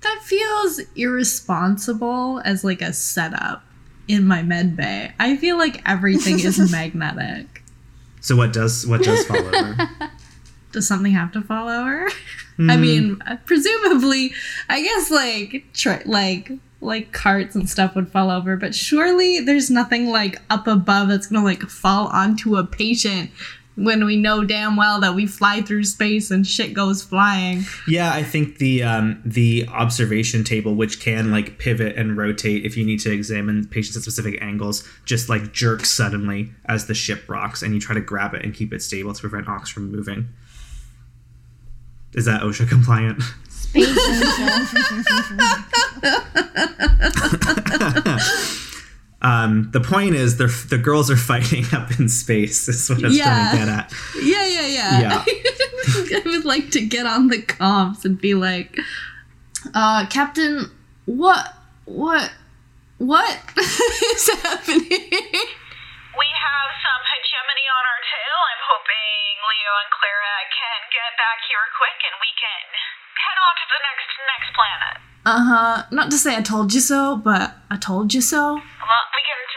That feels irresponsible as like a setup in my med bay. I feel like everything is magnetic. So what does follow her? Does something have to follow her? Mm-hmm. I mean, presumably, I guess like carts and stuff would fall over, but surely there's nothing like up above that's gonna like fall onto a patient when we know damn well that we fly through space and shit goes flying. Yeah, I think the observation table, which can like pivot and rotate if you need to examine patients at specific angles, just like jerks suddenly as the ship rocks and you try to grab it and keep it stable to prevent Ox from moving. Is that OSHA compliant? Space OSHA. The point is, the girls are fighting up in space. Is what I was trying to get at. Yeah. I would like to get on the comms and be like, Captain, what is happening? We have some hegemony on our tail. I'm hoping Leo and Clara can get back here quick, and we can head on to the next planet. Not to say I told you so, but I told you so. Well,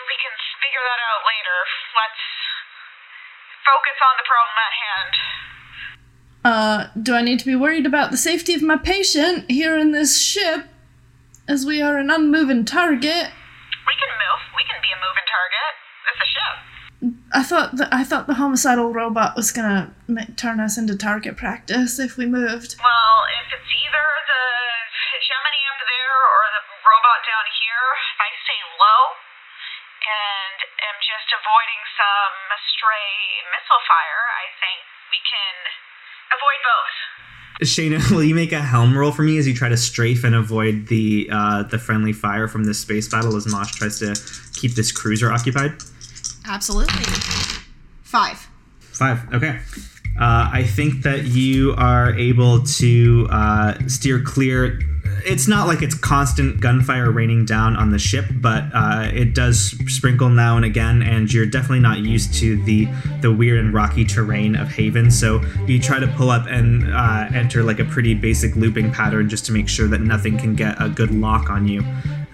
we can figure that out later. Let's focus on the problem at hand. Do I need to be worried about the safety of my patient here in this ship, as we are an unmoving target? We can We can be a moving target. It's a ship. I thought the homicidal robot was gonna turn us into target practice if we moved. Well, if it's either the Gemini up there or the robot down here, I stay low and am just avoiding some stray missile fire. I think we can avoid both. Shayna, will you make a helm roll for me as you try to strafe and avoid the friendly fire from this space battle as Mosh tries to keep this cruiser occupied? Absolutely. 5. Okay. I think that you are able to steer clear. It's not like it's constant gunfire raining down on the ship, but it does sprinkle now and again, and you're definitely not used to the weird and rocky terrain of Haven, so you try to pull up and enter like a pretty basic looping pattern just to make sure that nothing can get a good lock on you.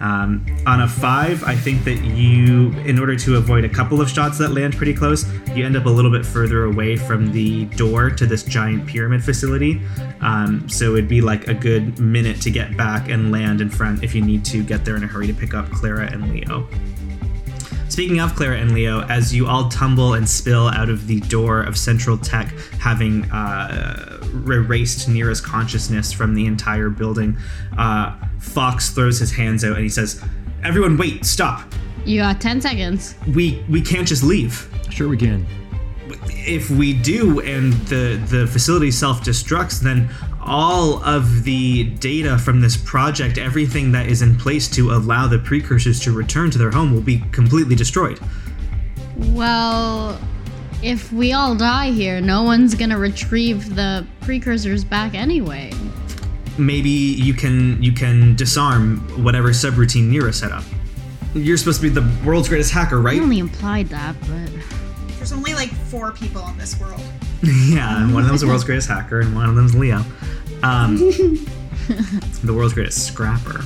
On a 5, I think that you, in order to avoid a couple of shots that land pretty close, you end up a little bit further away from the door to this giant pyramid facility. So it'd be like a good minute to get back and land in front if you need to get there in a hurry to pick up Clara and Leo. Speaking of Clara and Leo, as you all tumble and spill out of the door of Central Tech, having erased Nira's consciousness from the entire building, Fox throws his hands out and he says, "Everyone, wait, stop. You got 10 seconds. We can't just leave." Sure we can. If we do and the facility self-destructs, then all of the data from this project, everything that is in place to allow the precursors to return to their home, will be completely destroyed. Well, if we all die here, no one's going to retrieve the precursors back anyway. Maybe you can disarm whatever subroutine Nira set up. You're supposed to be the world's greatest hacker, right? You only implied that, but... There's only like 4 people in this world. Yeah, and one of them's the world's greatest hacker, and one of them's Leo. The world's greatest scrapper.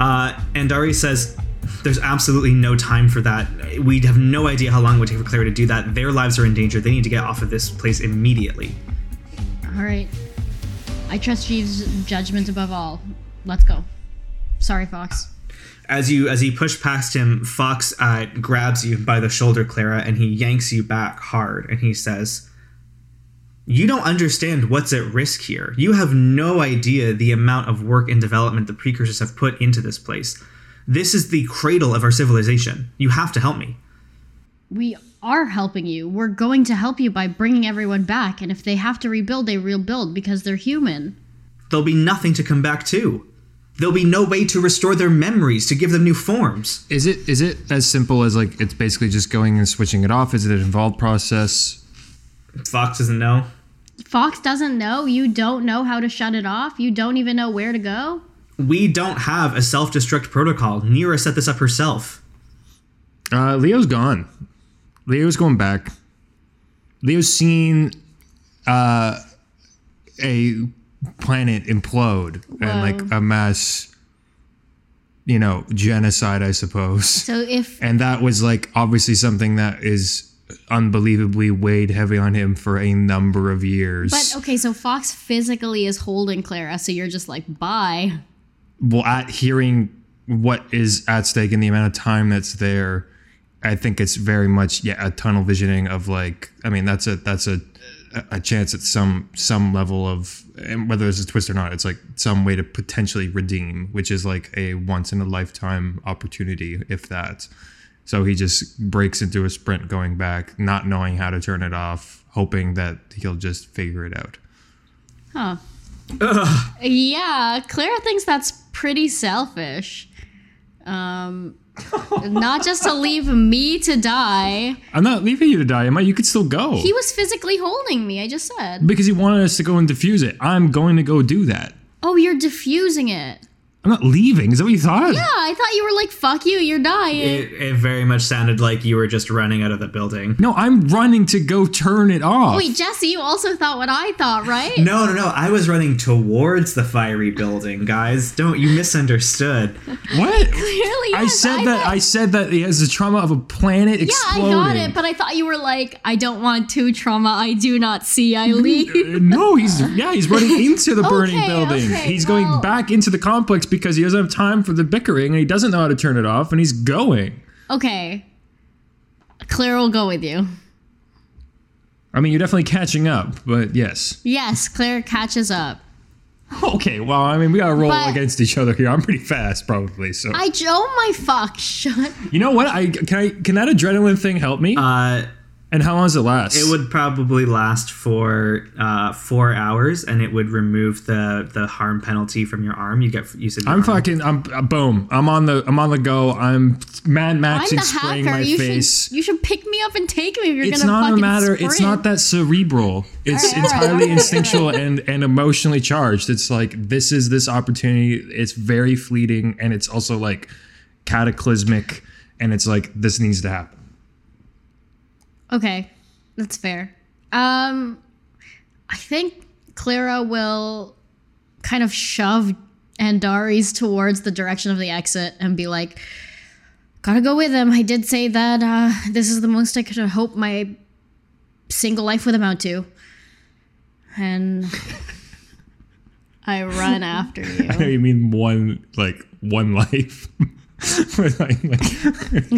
Andaris says, "There's absolutely no time for that. We have no idea how long it would take for Clara to do that. Their lives are in danger. They need to get off of this place immediately." All right. I trust Jeeves' judgment above all. Let's go. Sorry, Fox. As you push past him, Fox grabs you by the shoulder, Clara, and he yanks you back hard. And he says, "You don't understand what's at risk here. You have no idea the amount of work and development the precursors have put into this place. This is the cradle of our civilization. You have to help me." We are helping you. We're going to help you by bringing everyone back. And if they have to rebuild, they rebuild because they're human. There'll be nothing to come back to. There'll be no way to restore their memories, to give them new forms. Is it as simple as, like, it's basically just going and switching it off? Is it an involved process? Fox doesn't know. Fox doesn't know? You don't know how to shut it off? You don't even know where to go? We don't have a self-destruct protocol. Nira set this up herself. Leo's gone. Leo's going back. Leo's seen a... planet implode. Whoa. And like a mass, you know, genocide, I suppose. So and that was like obviously something that is unbelievably weighed heavy on him for a number of years. But okay, so Fox physically is holding Clara, so you're just like, bye. Well, at hearing what is at stake and the amount of time that's there, I think it's very much a tunnel visioning of, like, I mean, that's a chance at some level of, and whether it's a twist or not, it's like some way to potentially redeem, which is like a once in a lifetime opportunity, if that. So he just breaks into a sprint going back, not knowing how to turn it off, hoping that he'll just figure it out. Huh. Ugh. Yeah, Clara thinks that's pretty selfish. Not just to leave me to die. I'm not leaving you to die, Emma. You could still go. He was physically holding me, I just said. Because he wanted us to go and defuse it. I'm going to go do that. Oh, you're defusing it. I'm not leaving. Is that what you thought? Yeah, I thought you were like, fuck you, you're dying. It very much sounded like you were just running out of the building. No, I'm running to go turn it off. Wait, Jesse, you also thought what I thought, right? No. I was running towards the fiery building, guys. You misunderstood. What? Clearly, yes. I said that it has the trauma of a planet exploding. Yeah, I got it, but I thought you were like, I don't want to trauma. I do not see. I leave. No, he's running into the burning building. Okay, he's going back into the complex because because he doesn't have time for the bickering and he doesn't know how to turn it off and he's going. Okay. Claire will go with you. I mean, you're definitely catching up, but yes. Yes, Claire catches up. Okay, well, I mean, we gotta roll against each other here. I'm pretty fast, probably. So shut. You know what? Can that adrenaline thing help me? And how long does it last? It would probably last for 4 hours, and it would remove the harm penalty from your arm. You get use of. Your I'm boom. I'm on the go. I'm Mad Maxing, spraying my face. You should pick me up and take me if you're gonna. It's not a matter. Sprint. It's not that cerebral. It's entirely instinctual and emotionally charged. It's like this is this opportunity. It's very fleeting, and it's also like cataclysmic, and it's like this needs to happen. Okay, that's fair. I think Clara will kind of shove Andaris towards the direction of the exit and be like, gotta go with him. I did say that this is the most I could hope my single life would amount to. And I run after you. I know you mean one life. I'm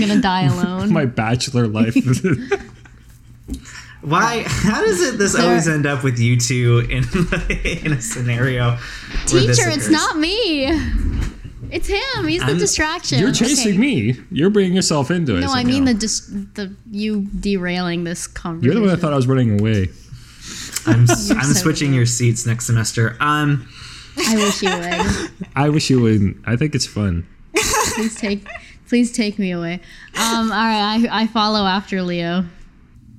gonna die alone. My bachelor life. Why? How does this always end up with you two in a scenario? Teacher, it's not me. It's him. He's the distraction. You're chasing me. You're bringing yourself into it. No, I mean you derailing this conversation. You're the one that thought I was running away. I'm switching your seats next semester. I wish you would. I wish you wouldn't. I think it's fun. Please take me away. Alright, I follow after Leo.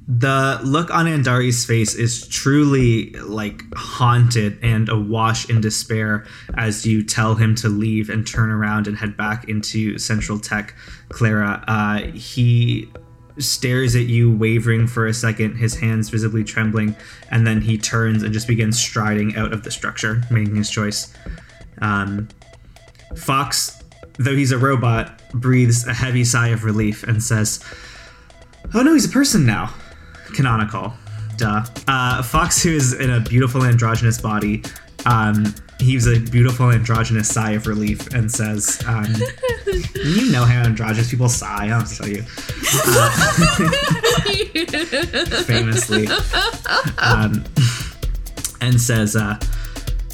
The look on Andari's face is truly like haunted and awash in despair as you tell him to leave and turn around and head back into Central Tech. Clara, he stares at you, wavering for a second, his hands visibly trembling, and then he turns and just begins striding out of the structure, making his choice. Fox, though he's a robot, breathes a heavy sigh of relief and says, oh no, he's a person now. Canonical. Duh. Fox, who is in a beautiful androgynous body, heaves a beautiful androgynous sigh of relief and says, you know how androgynous people sigh, I'll tell you. Famously. And says,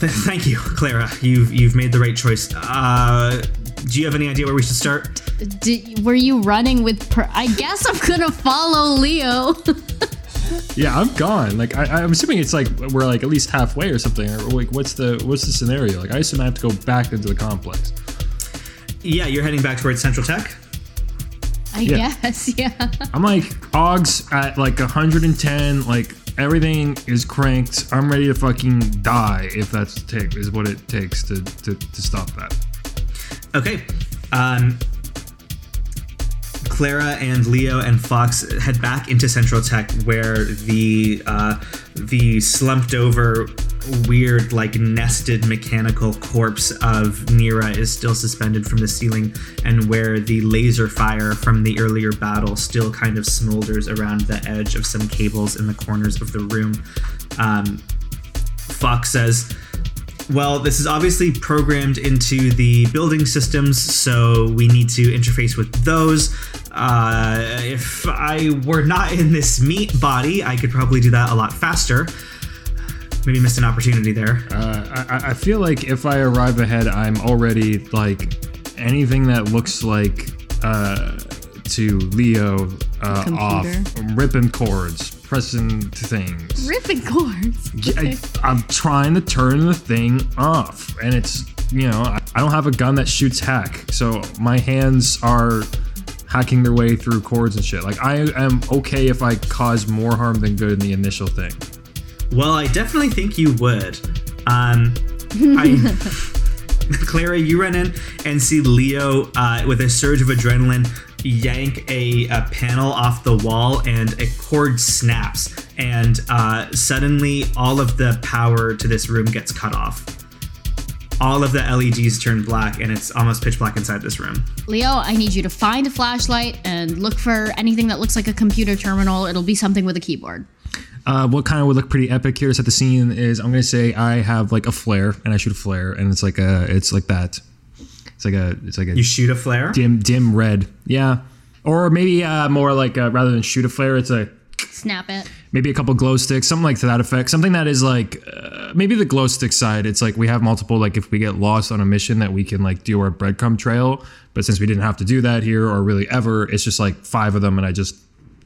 thank you, Clara. You've made the right choice. Do you have any idea where we should start? Were you running with... I guess I'm going to follow Leo. Yeah, I'm gone. Like, I'm assuming it's like we're like at least halfway or something. Or like, what's the scenario? Like, I assume I have to go back into the complex. Yeah, you're heading back towards Central Tech? I guess, yeah. I'm like, Augs at like 110, like... Everything is cranked. I'm ready to fucking die if is what it takes to stop that. Okay. Clara and Leo and Fox head back into Central Tech, where the slumped over, weird, like nested mechanical corpse of Nira is still suspended from the ceiling, and where the laser fire from the earlier battle still kind of smolders around the edge of some cables in the corners of the room. Fox says, well, this is obviously programmed into the building systems, so we need to interface with those. If I were not in this meat body, I could probably do that a lot faster. Maybe missed an opportunity there. I feel like if I arrive ahead, I'm already like anything that looks like to Leo off. Ripping cords, pressing things. Ripping cords? Okay. I'm trying to turn the thing off. And it's, you know, I don't have a gun that shoots hack. So my hands are hacking their way through cords and shit. Like, I am okay if I cause more harm than good in the initial thing. Well, I definitely think you would. Clara, you run in and see Leo with a surge of adrenaline yank a panel off the wall, and a cord snaps, and suddenly all of the power to this room gets cut off. All of the LEDs turn black, and it's almost pitch black inside this room. Leo, I need you to find a flashlight and look for anything that looks like a computer terminal. It'll be something with a keyboard. What kind of would look pretty epic here to set the scene is I'm going to say I have like a flare, and I shoot a flare, and it's like that. You shoot a flare? Dim red. Yeah. Or maybe more like rather than shoot a flare, it's a snap it. Maybe a couple glow sticks, something like to that effect. Something that is like maybe the glow stick side. It's like we have multiple, like if we get lost on a mission that we can like do our breadcrumb trail. But since we didn't have to do that here or really ever, it's just like 5 of them and I just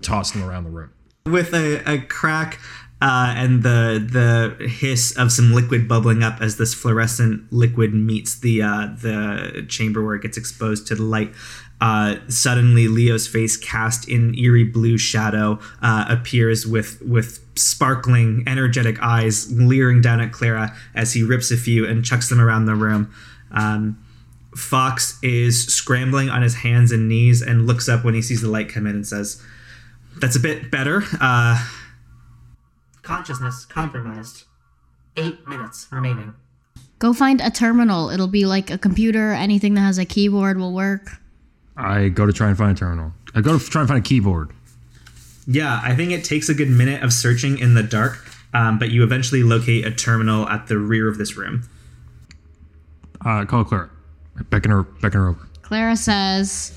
toss them around the room. With a crack and the hiss of some liquid bubbling up as this fluorescent liquid meets the chamber where it gets exposed to the light. Suddenly, Leo's face, cast in eerie blue shadow, appears with sparkling, energetic eyes leering down at Clara as he rips a few and chucks them around the room. Fox is scrambling on his hands and knees and looks up when he sees the light come in and says, "That's a bit better. Consciousness compromised. 8 minutes remaining. Go find a terminal. It'll be like a computer. Anything that has a keyboard will work." I go to try and find a terminal. I go to try and find a keyboard. Yeah, I think it takes a good minute of searching in the dark, but you eventually locate a terminal at the rear of this room. Call Clara. Beckon her over. Clara says,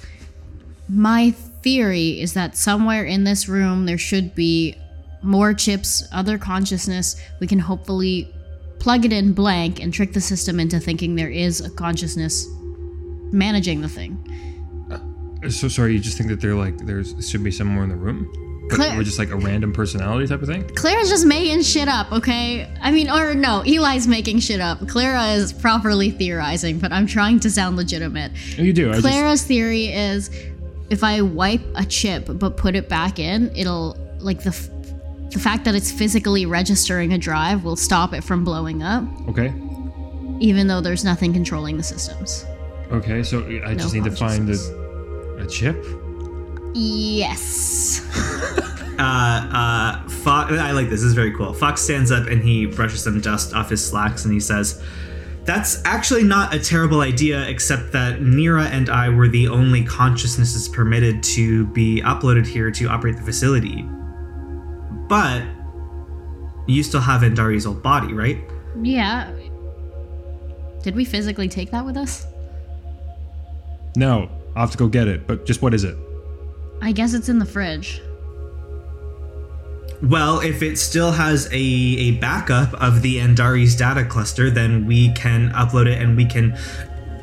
"My theory is that somewhere in this room there should be more chips, other consciousness. We can hopefully plug it in blank and trick the system into thinking there is a consciousness managing the thing." So sorry, you just think that they're like, there should be someone more in the room? We're just like a random personality type of thing? Clara's just making shit up, okay? I mean, or no, Eli's making shit up. Clara is properly theorizing, but I'm trying to sound legitimate. You do. Clara's theory is if I wipe a chip but put it back in, it'll, like the fact that it's physically registering a drive will stop it from blowing up. Okay. Even though there's nothing controlling the systems. Okay, so I just need to find a chip? Yes. Fox, I like this is very cool. Fox stands up and he brushes some dust off his slacks and he says, "That's actually not a terrible idea, except that Nira and I were the only consciousnesses permitted to be uploaded here to operate the facility. But you still have Andari's old body, right?" Yeah. Did we physically take that with us? No. I'll have to go get it, but just what is it? I guess it's in the fridge. Well, if it still has a backup of the Andari's data cluster, then we can upload it and we can...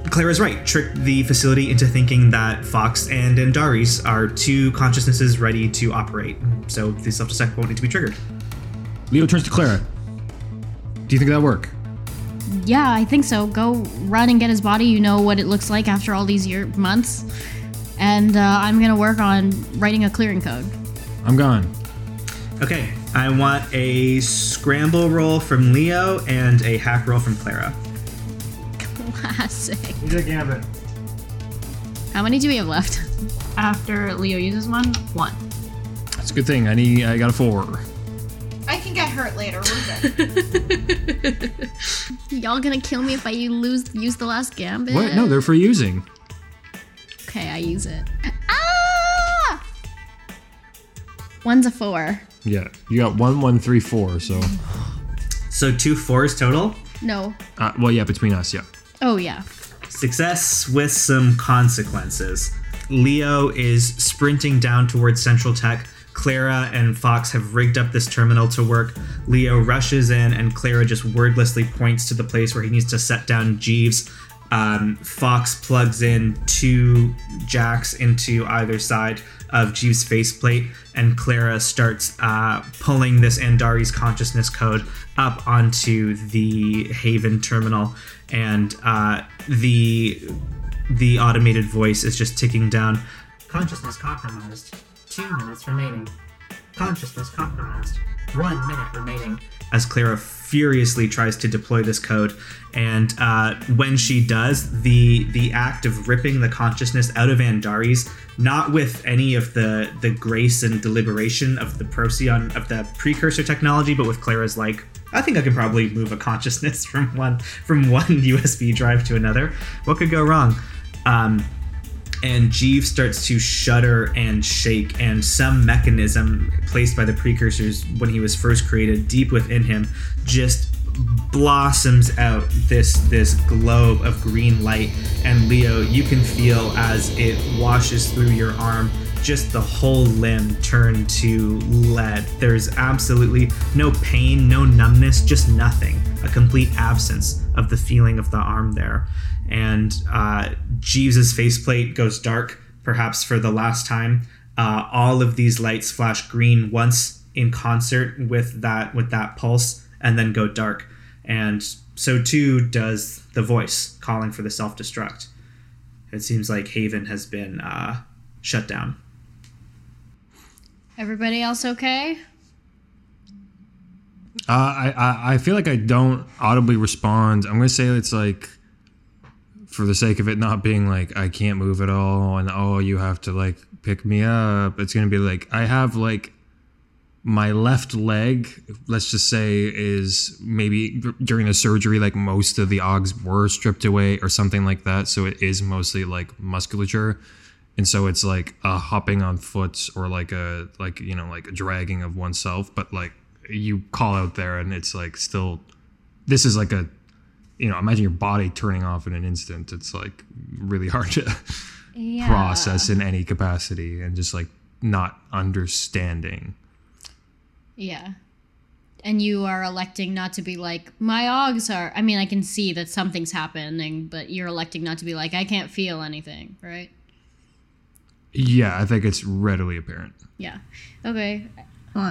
Clara's right. Trick the facility into thinking that Fox and Andaris are 2 consciousnesses ready to operate. So the self-destruct won't need to be triggered. Leo turns to Clara. Do you think that'll work? Yeah, I think so. Go run and get his body. You know what it looks like after all these months. And I'm going to work on writing a clearing code. I'm gone. Okay. I want a scramble roll from Leo and a hack roll from Clara. Classic. He's a gambit. How many do we have left? After Leo uses one. That's a good thing. I got a 4. I can get hurt later. We're good. Y'all gonna kill me if I use the last gambit? What? No, they're for using. Okay, I use it. Ah! 1's a 4. Yeah, you got 1, 1, 3, 4. So 2 4s total? No. Well, yeah, between us, yeah. Oh yeah. Success with some consequences. Leo is sprinting down towards Central Tech. Clara and Fox have rigged up this terminal to work. Leo rushes in and Clara just wordlessly points to the place where he needs to set down Jeeves. Fox plugs in 2 jacks into either side of Jeeves' faceplate and Clara starts pulling this Andari's consciousness code up onto the Haven terminal and the automated voice is just ticking down. Consciousness compromised. 2 minutes remaining. Consciousness compromised. 1 minute remaining. As Clara furiously tries to deploy this code, and when she does, the act of ripping the consciousness out of Andaris, not with any of the grace and deliberation of the Procyon of the precursor technology, but with Clara's like, I think I can probably move a consciousness from one USB drive to another. What could go wrong? And Jeeves starts to shudder and shake, and some mechanism placed by the precursors when he was first created deep within him just blossoms out this globe of green light, and Leo, you can feel as it washes through your arm, just the whole limb turned to lead. There's absolutely no pain, no numbness, just nothing. A complete absence of the feeling of the arm there. And Jeeves' faceplate goes dark, perhaps for the last time. All of these lights flash green once in concert with that pulse, and then go dark. And so too does the voice calling for the self-destruct. It seems like Haven has been shut down. Everybody else okay? I feel like I don't audibly respond. I'm going to say it's like, for the sake of it not being like, I can't move at all, and oh, you have to like pick me up. It's going to be like, I have like my left leg, let's just say, is maybe during the surgery, like most of the ogs were stripped away or something like that. So it is mostly like musculature. And so it's like a hopping on foot or like a dragging of oneself, but like you call out there and it's like still, this is like a, you know, imagine your body turning off in an instant. It's like really hard to process in any capacity and just like not understanding. Yeah. And you are electing not to be like, my augs are, I mean, I can see that something's happening, but you're electing not to be like, I can't feel anything, right? Yeah, I think it's readily apparent. Yeah. Okay.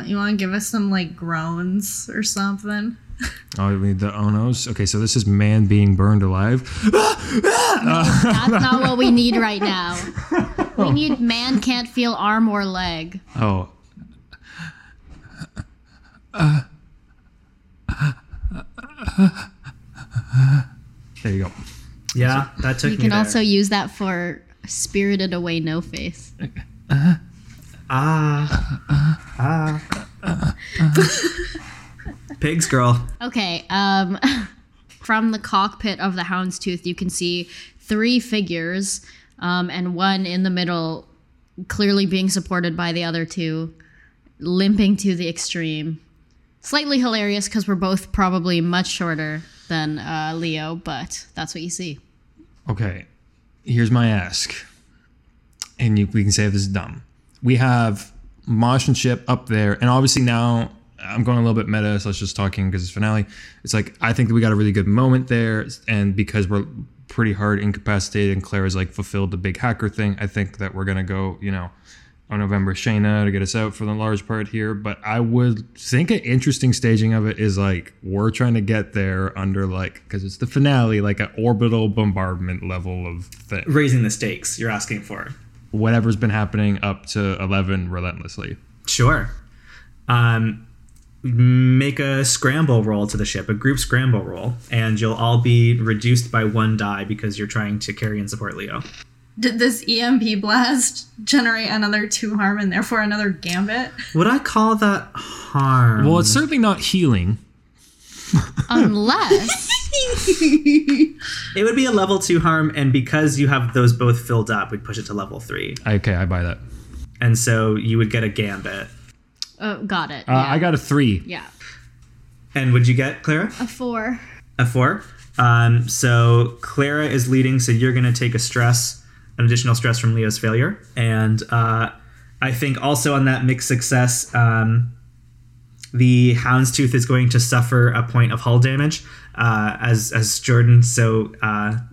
You want to give us some, like, groans or something? Oh, I mean, the onos? Okay, so this is man being burned alive. No, that's not what we need right now. We need man can't feel arm or leg. Oh. There you go. Yeah, that took me there. You can also use that for... Spirited Away, No Face. Pigs, girl. Okay. From the cockpit of the Houndstooth, you can see three figures, and one in the middle, clearly being supported by the other two, limping to the extreme. Slightly hilarious because we're both probably much shorter than Leo, but that's what you see. Okay. Here's my ask, and we can say this is dumb. We have Mosh and Ship up there, and obviously now I'm going a little bit meta, so it's just talking because it's finale. It's like, I think that we got a really good moment there, and because we're pretty hard incapacitated and Clara's like fulfilled the big hacker thing, I think that we're going to go, you know, on November Shayna to get us out for the large part here. But I would think an interesting staging of it is like, we're trying to get there under like, because it's the finale, like an orbital bombardment level of thing. Raising the stakes you're asking for. Whatever's been happening up to 11 relentlessly. Sure. Make a scramble roll to the ship, a group scramble roll, and you'll all be reduced by one die because you're trying to carry and support Leo. Did this EMP blast generate another 2 harm and therefore another gambit? Would I call that harm? Well, it's certainly not healing. Unless. It would be a level 2 harm, and because you have those both filled up, we'd push it to level 3. Okay, I buy that. And so you would get a gambit. Oh, got it. Yeah. I got a 3. Yeah. And what'd you get, Clara? A 4. A 4? So Clara is leading, so you're going to take a stress. An additional stress from Leo's failure. And I think also on that mixed success, the Houndstooth is going to suffer a point of hull damage. As Jordan so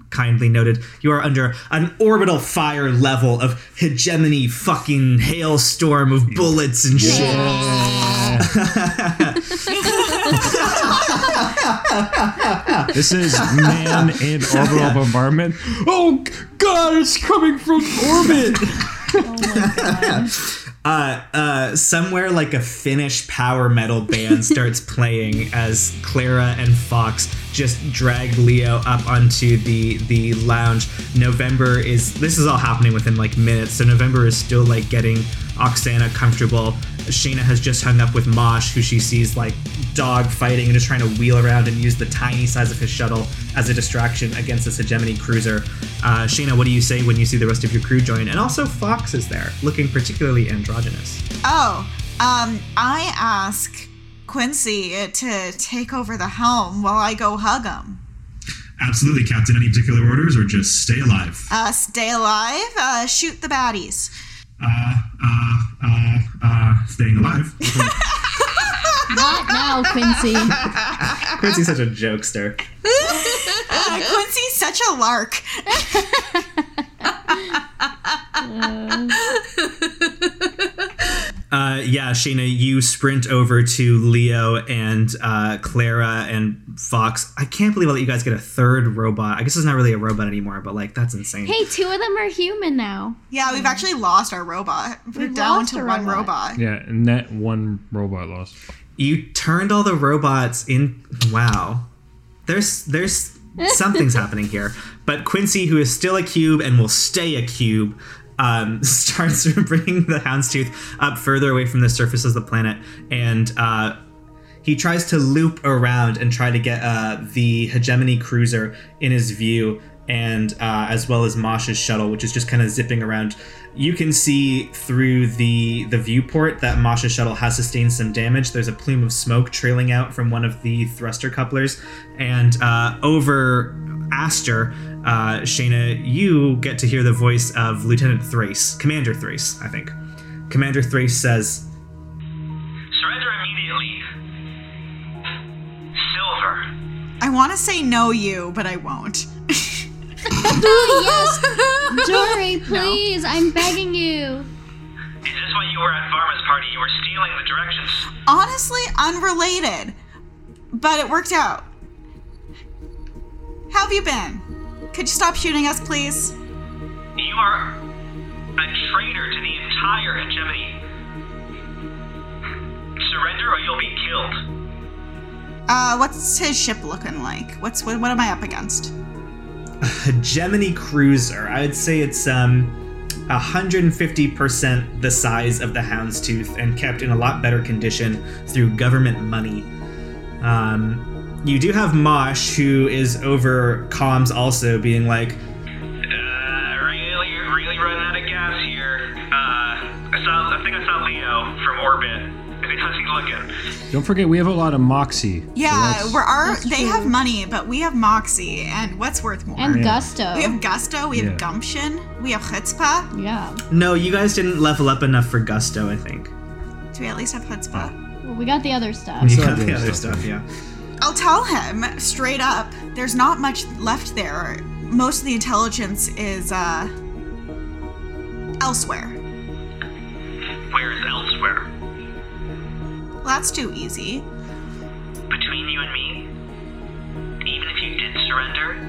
kindly noted, you are under an orbital fire level of hegemony fucking hailstorm of bullets and shit. Yeah. This is man in orbital bombardment. Oh God, it's coming from orbit. Oh my God. Somewhere like a Finnish power metal band starts playing as Clara and Fox just drag Leo up onto the lounge. This is all happening within like minutes, so November is still like getting Oksana comfortable. Shayna has just hung up with Mosh, who she sees like dog fighting and just trying to wheel around and use the tiny size of his shuttle as a distraction against this hegemony cruiser. Shayna, what do you say when you see the rest of your crew join? And also Fox is there, looking particularly androgynous. I ask Quincy to take over the helm while I go hug him. Absolutely, Captain. Any particular orders or just stay alive? Stay alive. Shoot the baddies. Staying alive. Not now, Quincy. Quincy's such a jokester. Quincy's such a lark. Yeah, Shayna, you sprint over to Leo and Clara and Fox. I can't believe I let you guys get a third robot. I guess it's not really a robot anymore, but like that's insane. Hey, two of them are human now. Yeah, we've actually lost our robot. We're down to one robot. Yeah, and that one robot lost. You turned all the robots in. Wow. There's something's happening here. But Quincy, who is still a cube and will stay a cube, starts bringing the Houndstooth up further away from the surface of the planet, and he tries to loop around and try to get the Hegemony cruiser in his view, and as well as Mosh's shuttle, which is just kind of zipping around. You can see through the viewport that Mosh's shuttle has sustained some damage. There's a plume of smoke trailing out from one of the thruster couplers, and over Aster, Shayna, you get to hear the voice of Lieutenant Thrace. Commander Thrace, I think. Commander Thrace says, "Surrender immediately. Silver." I want to say no you, but I won't. Yes, Dory, please, no. I'm begging you. Is this why you were at Pharma's party? You were stealing the directions. Honestly, unrelated. But it worked out. How have you been? Could you stop shooting us, please? You are a traitor to the entire hegemony. Surrender or you'll be killed. What's his ship looking like? What am I up against? A hegemony cruiser. I would say it's 150% the size of the Houndstooth and kept in a lot better condition through government money. You do have Mosh, who is over comms also, being like, really running out of gas here. I think I saw Leo from orbit. I think how's he looking? Don't forget, we have a lot of moxie. Yeah, so they have money, but we have moxie, and what's worth more? And gusto. We have gusto, we have gumption, we have chutzpah. Yeah. No, you guys didn't level up enough for gusto, I think. Do we at least have chutzpah? Well, we got the other stuff. We got the other stuff, yeah. I'll tell him straight up, there's not much left there. Most of the intelligence is elsewhere. Where is elsewhere? Well, that's too easy. Between you and me, even if you did surrender,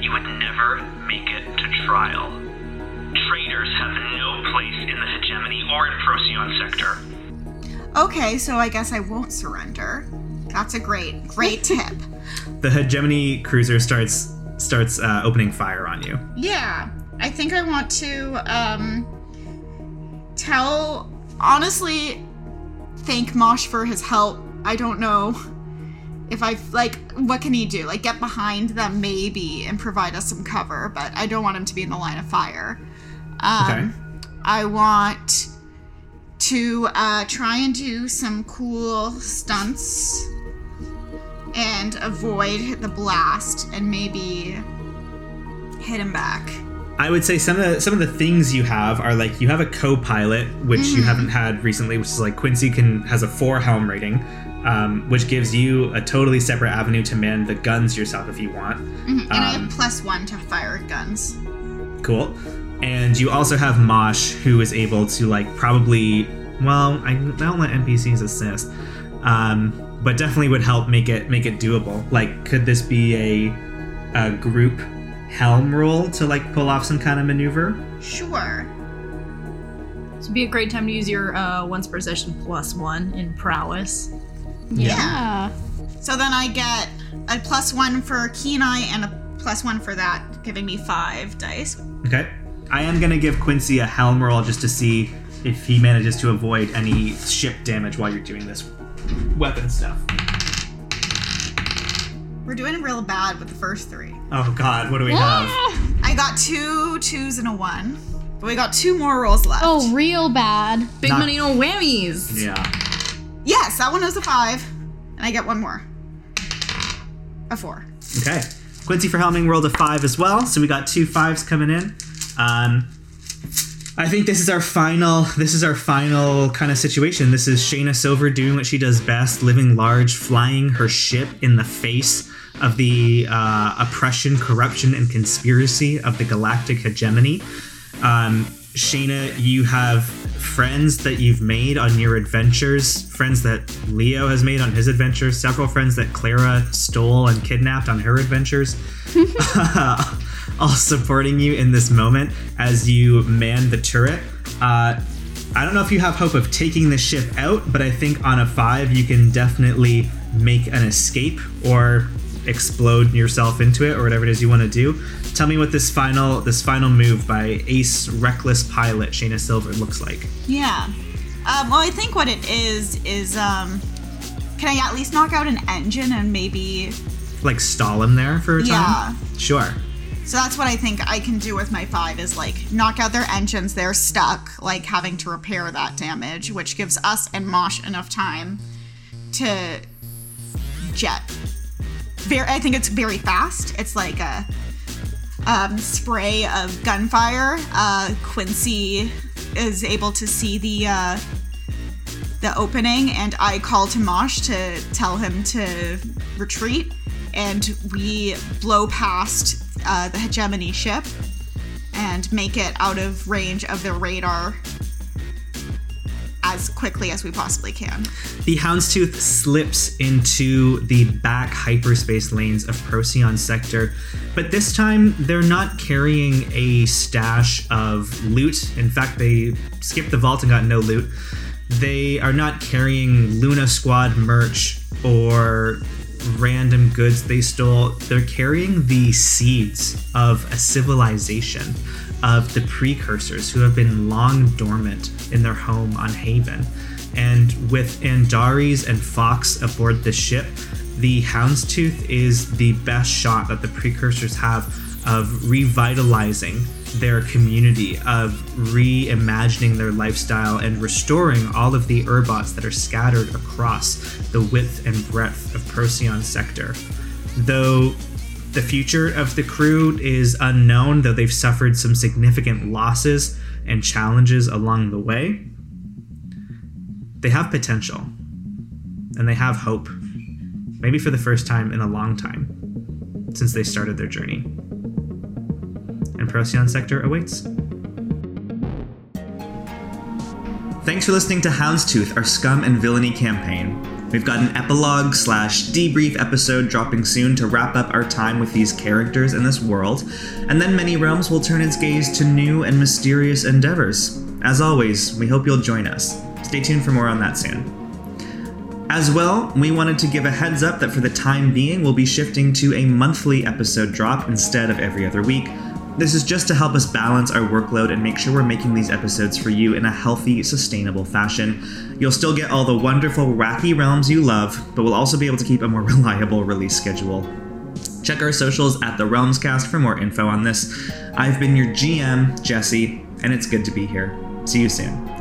you would never make it to trial. Traitors have no place in the hegemony or in Procyon Sector. Okay, so I guess I won't surrender. That's a great tip. The hegemony cruiser starts opening fire on you. Yeah, I think I want to thank Mosh for his help. I don't know if what can he do? Like get behind them maybe and provide us some cover, but I don't want him to be in the line of fire. Okay. I want to try and do some cool stunts and avoid the blast and maybe hit him back. I would say some of the things you have are like you have a co-pilot, which you haven't had recently, which is like Quincy has a 4 helm rating, which gives you a totally separate avenue to man the guns yourself if you want. Mm-hmm. And I have +1 to fire guns. Cool. And you also have Mosh, who is able to I don't let NPCs assist. But definitely would help make it doable. Like, could this be a group helm roll to pull off some kind of maneuver? Sure. This would be a great time to use your once per session +1 in prowess. Yeah. So then I get a +1 for Keen Eye and a +1 for that, giving me 5 dice. Okay. I am going to give Quincy a helm roll just to see if he manages to avoid any ship damage while you're doing this weapon stuff. We're doing real bad with the first 3. Oh god, what do we have? I got 2 2s and a 1. But we got 2 more rolls left. Oh, real bad. Big money, no whammies. Yeah. Yeah, Yes, that one was a 5. And I get one more. A 4. Okay. Quincy for Helming rolled a 5 as well. So we got two 5s coming in. I think this is our final. This is our final kind of situation. This is Shayna Silver doing what she does best, living large, flying her ship in the face of the oppression, corruption, and conspiracy of the galactic hegemony. Shayna, you have friends that you've made on your adventures, friends that Leo has made on his adventures, several friends that Clara stole and kidnapped on her adventures. All supporting you in this moment as you man the turret. I don't know if you have hope of taking the ship out, but I think on a 5 you can definitely make an escape or explode yourself into it or whatever it is you want to do. Tell me what this final move by ace reckless pilot Shayna Silver looks like. Yeah. Well, I think what it is can I at least knock out an engine and maybe like stall him there for a time? Yeah. Sure. So that's what I think I can do with my 5 is like knock out their engines. They're stuck, like having to repair that damage, which gives us and Mosh enough time to jet. I think it's very fast. It's like a spray of gunfire. Quincy is able to see the opening, and I call to Mosh to tell him to retreat, and we blow past the hegemony ship and make it out of range of their radar as quickly as we possibly can. The Houndstooth slips into the back hyperspace lanes of Procyon Sector, but this time they're not carrying a stash of loot. In fact, they skipped the vault and got no loot. They are not carrying Luna Squad merch or random goods they stole. They're carrying the seeds of a civilization, of the precursors who have been long dormant in their home on Haven. And with Andaris and Fox aboard the ship, the Houndstooth is the best shot that the precursors have of revitalizing their community, of reimagining their lifestyle and restoring all of the urbots that are scattered across the width and breadth of Procyon Sector. Though the future of the crew is unknown, though they've suffered some significant losses and challenges along the way, they have potential and they have hope, maybe for the first time in a long time since they started their journey. And Procyon Sector awaits. Thanks for listening to Houndstooth, our scum and villainy campaign. We've got an epilogue/debrief episode dropping soon to wrap up our time with these characters in this world, and then Many Realms will turn its gaze to new and mysterious endeavors. As always, we hope you'll join us. Stay tuned for more on that soon. As well, we wanted to give a heads up that for the time being, we'll be shifting to a monthly episode drop instead of every other week. This is just to help us balance our workload and make sure we're making these episodes for you in a healthy, sustainable fashion. You'll still get all the wonderful, wacky realms you love, but we'll also be able to keep a more reliable release schedule. Check our socials at The Realmscast for more info on this. I've been your GM, Jesse, and it's good to be here. See you soon.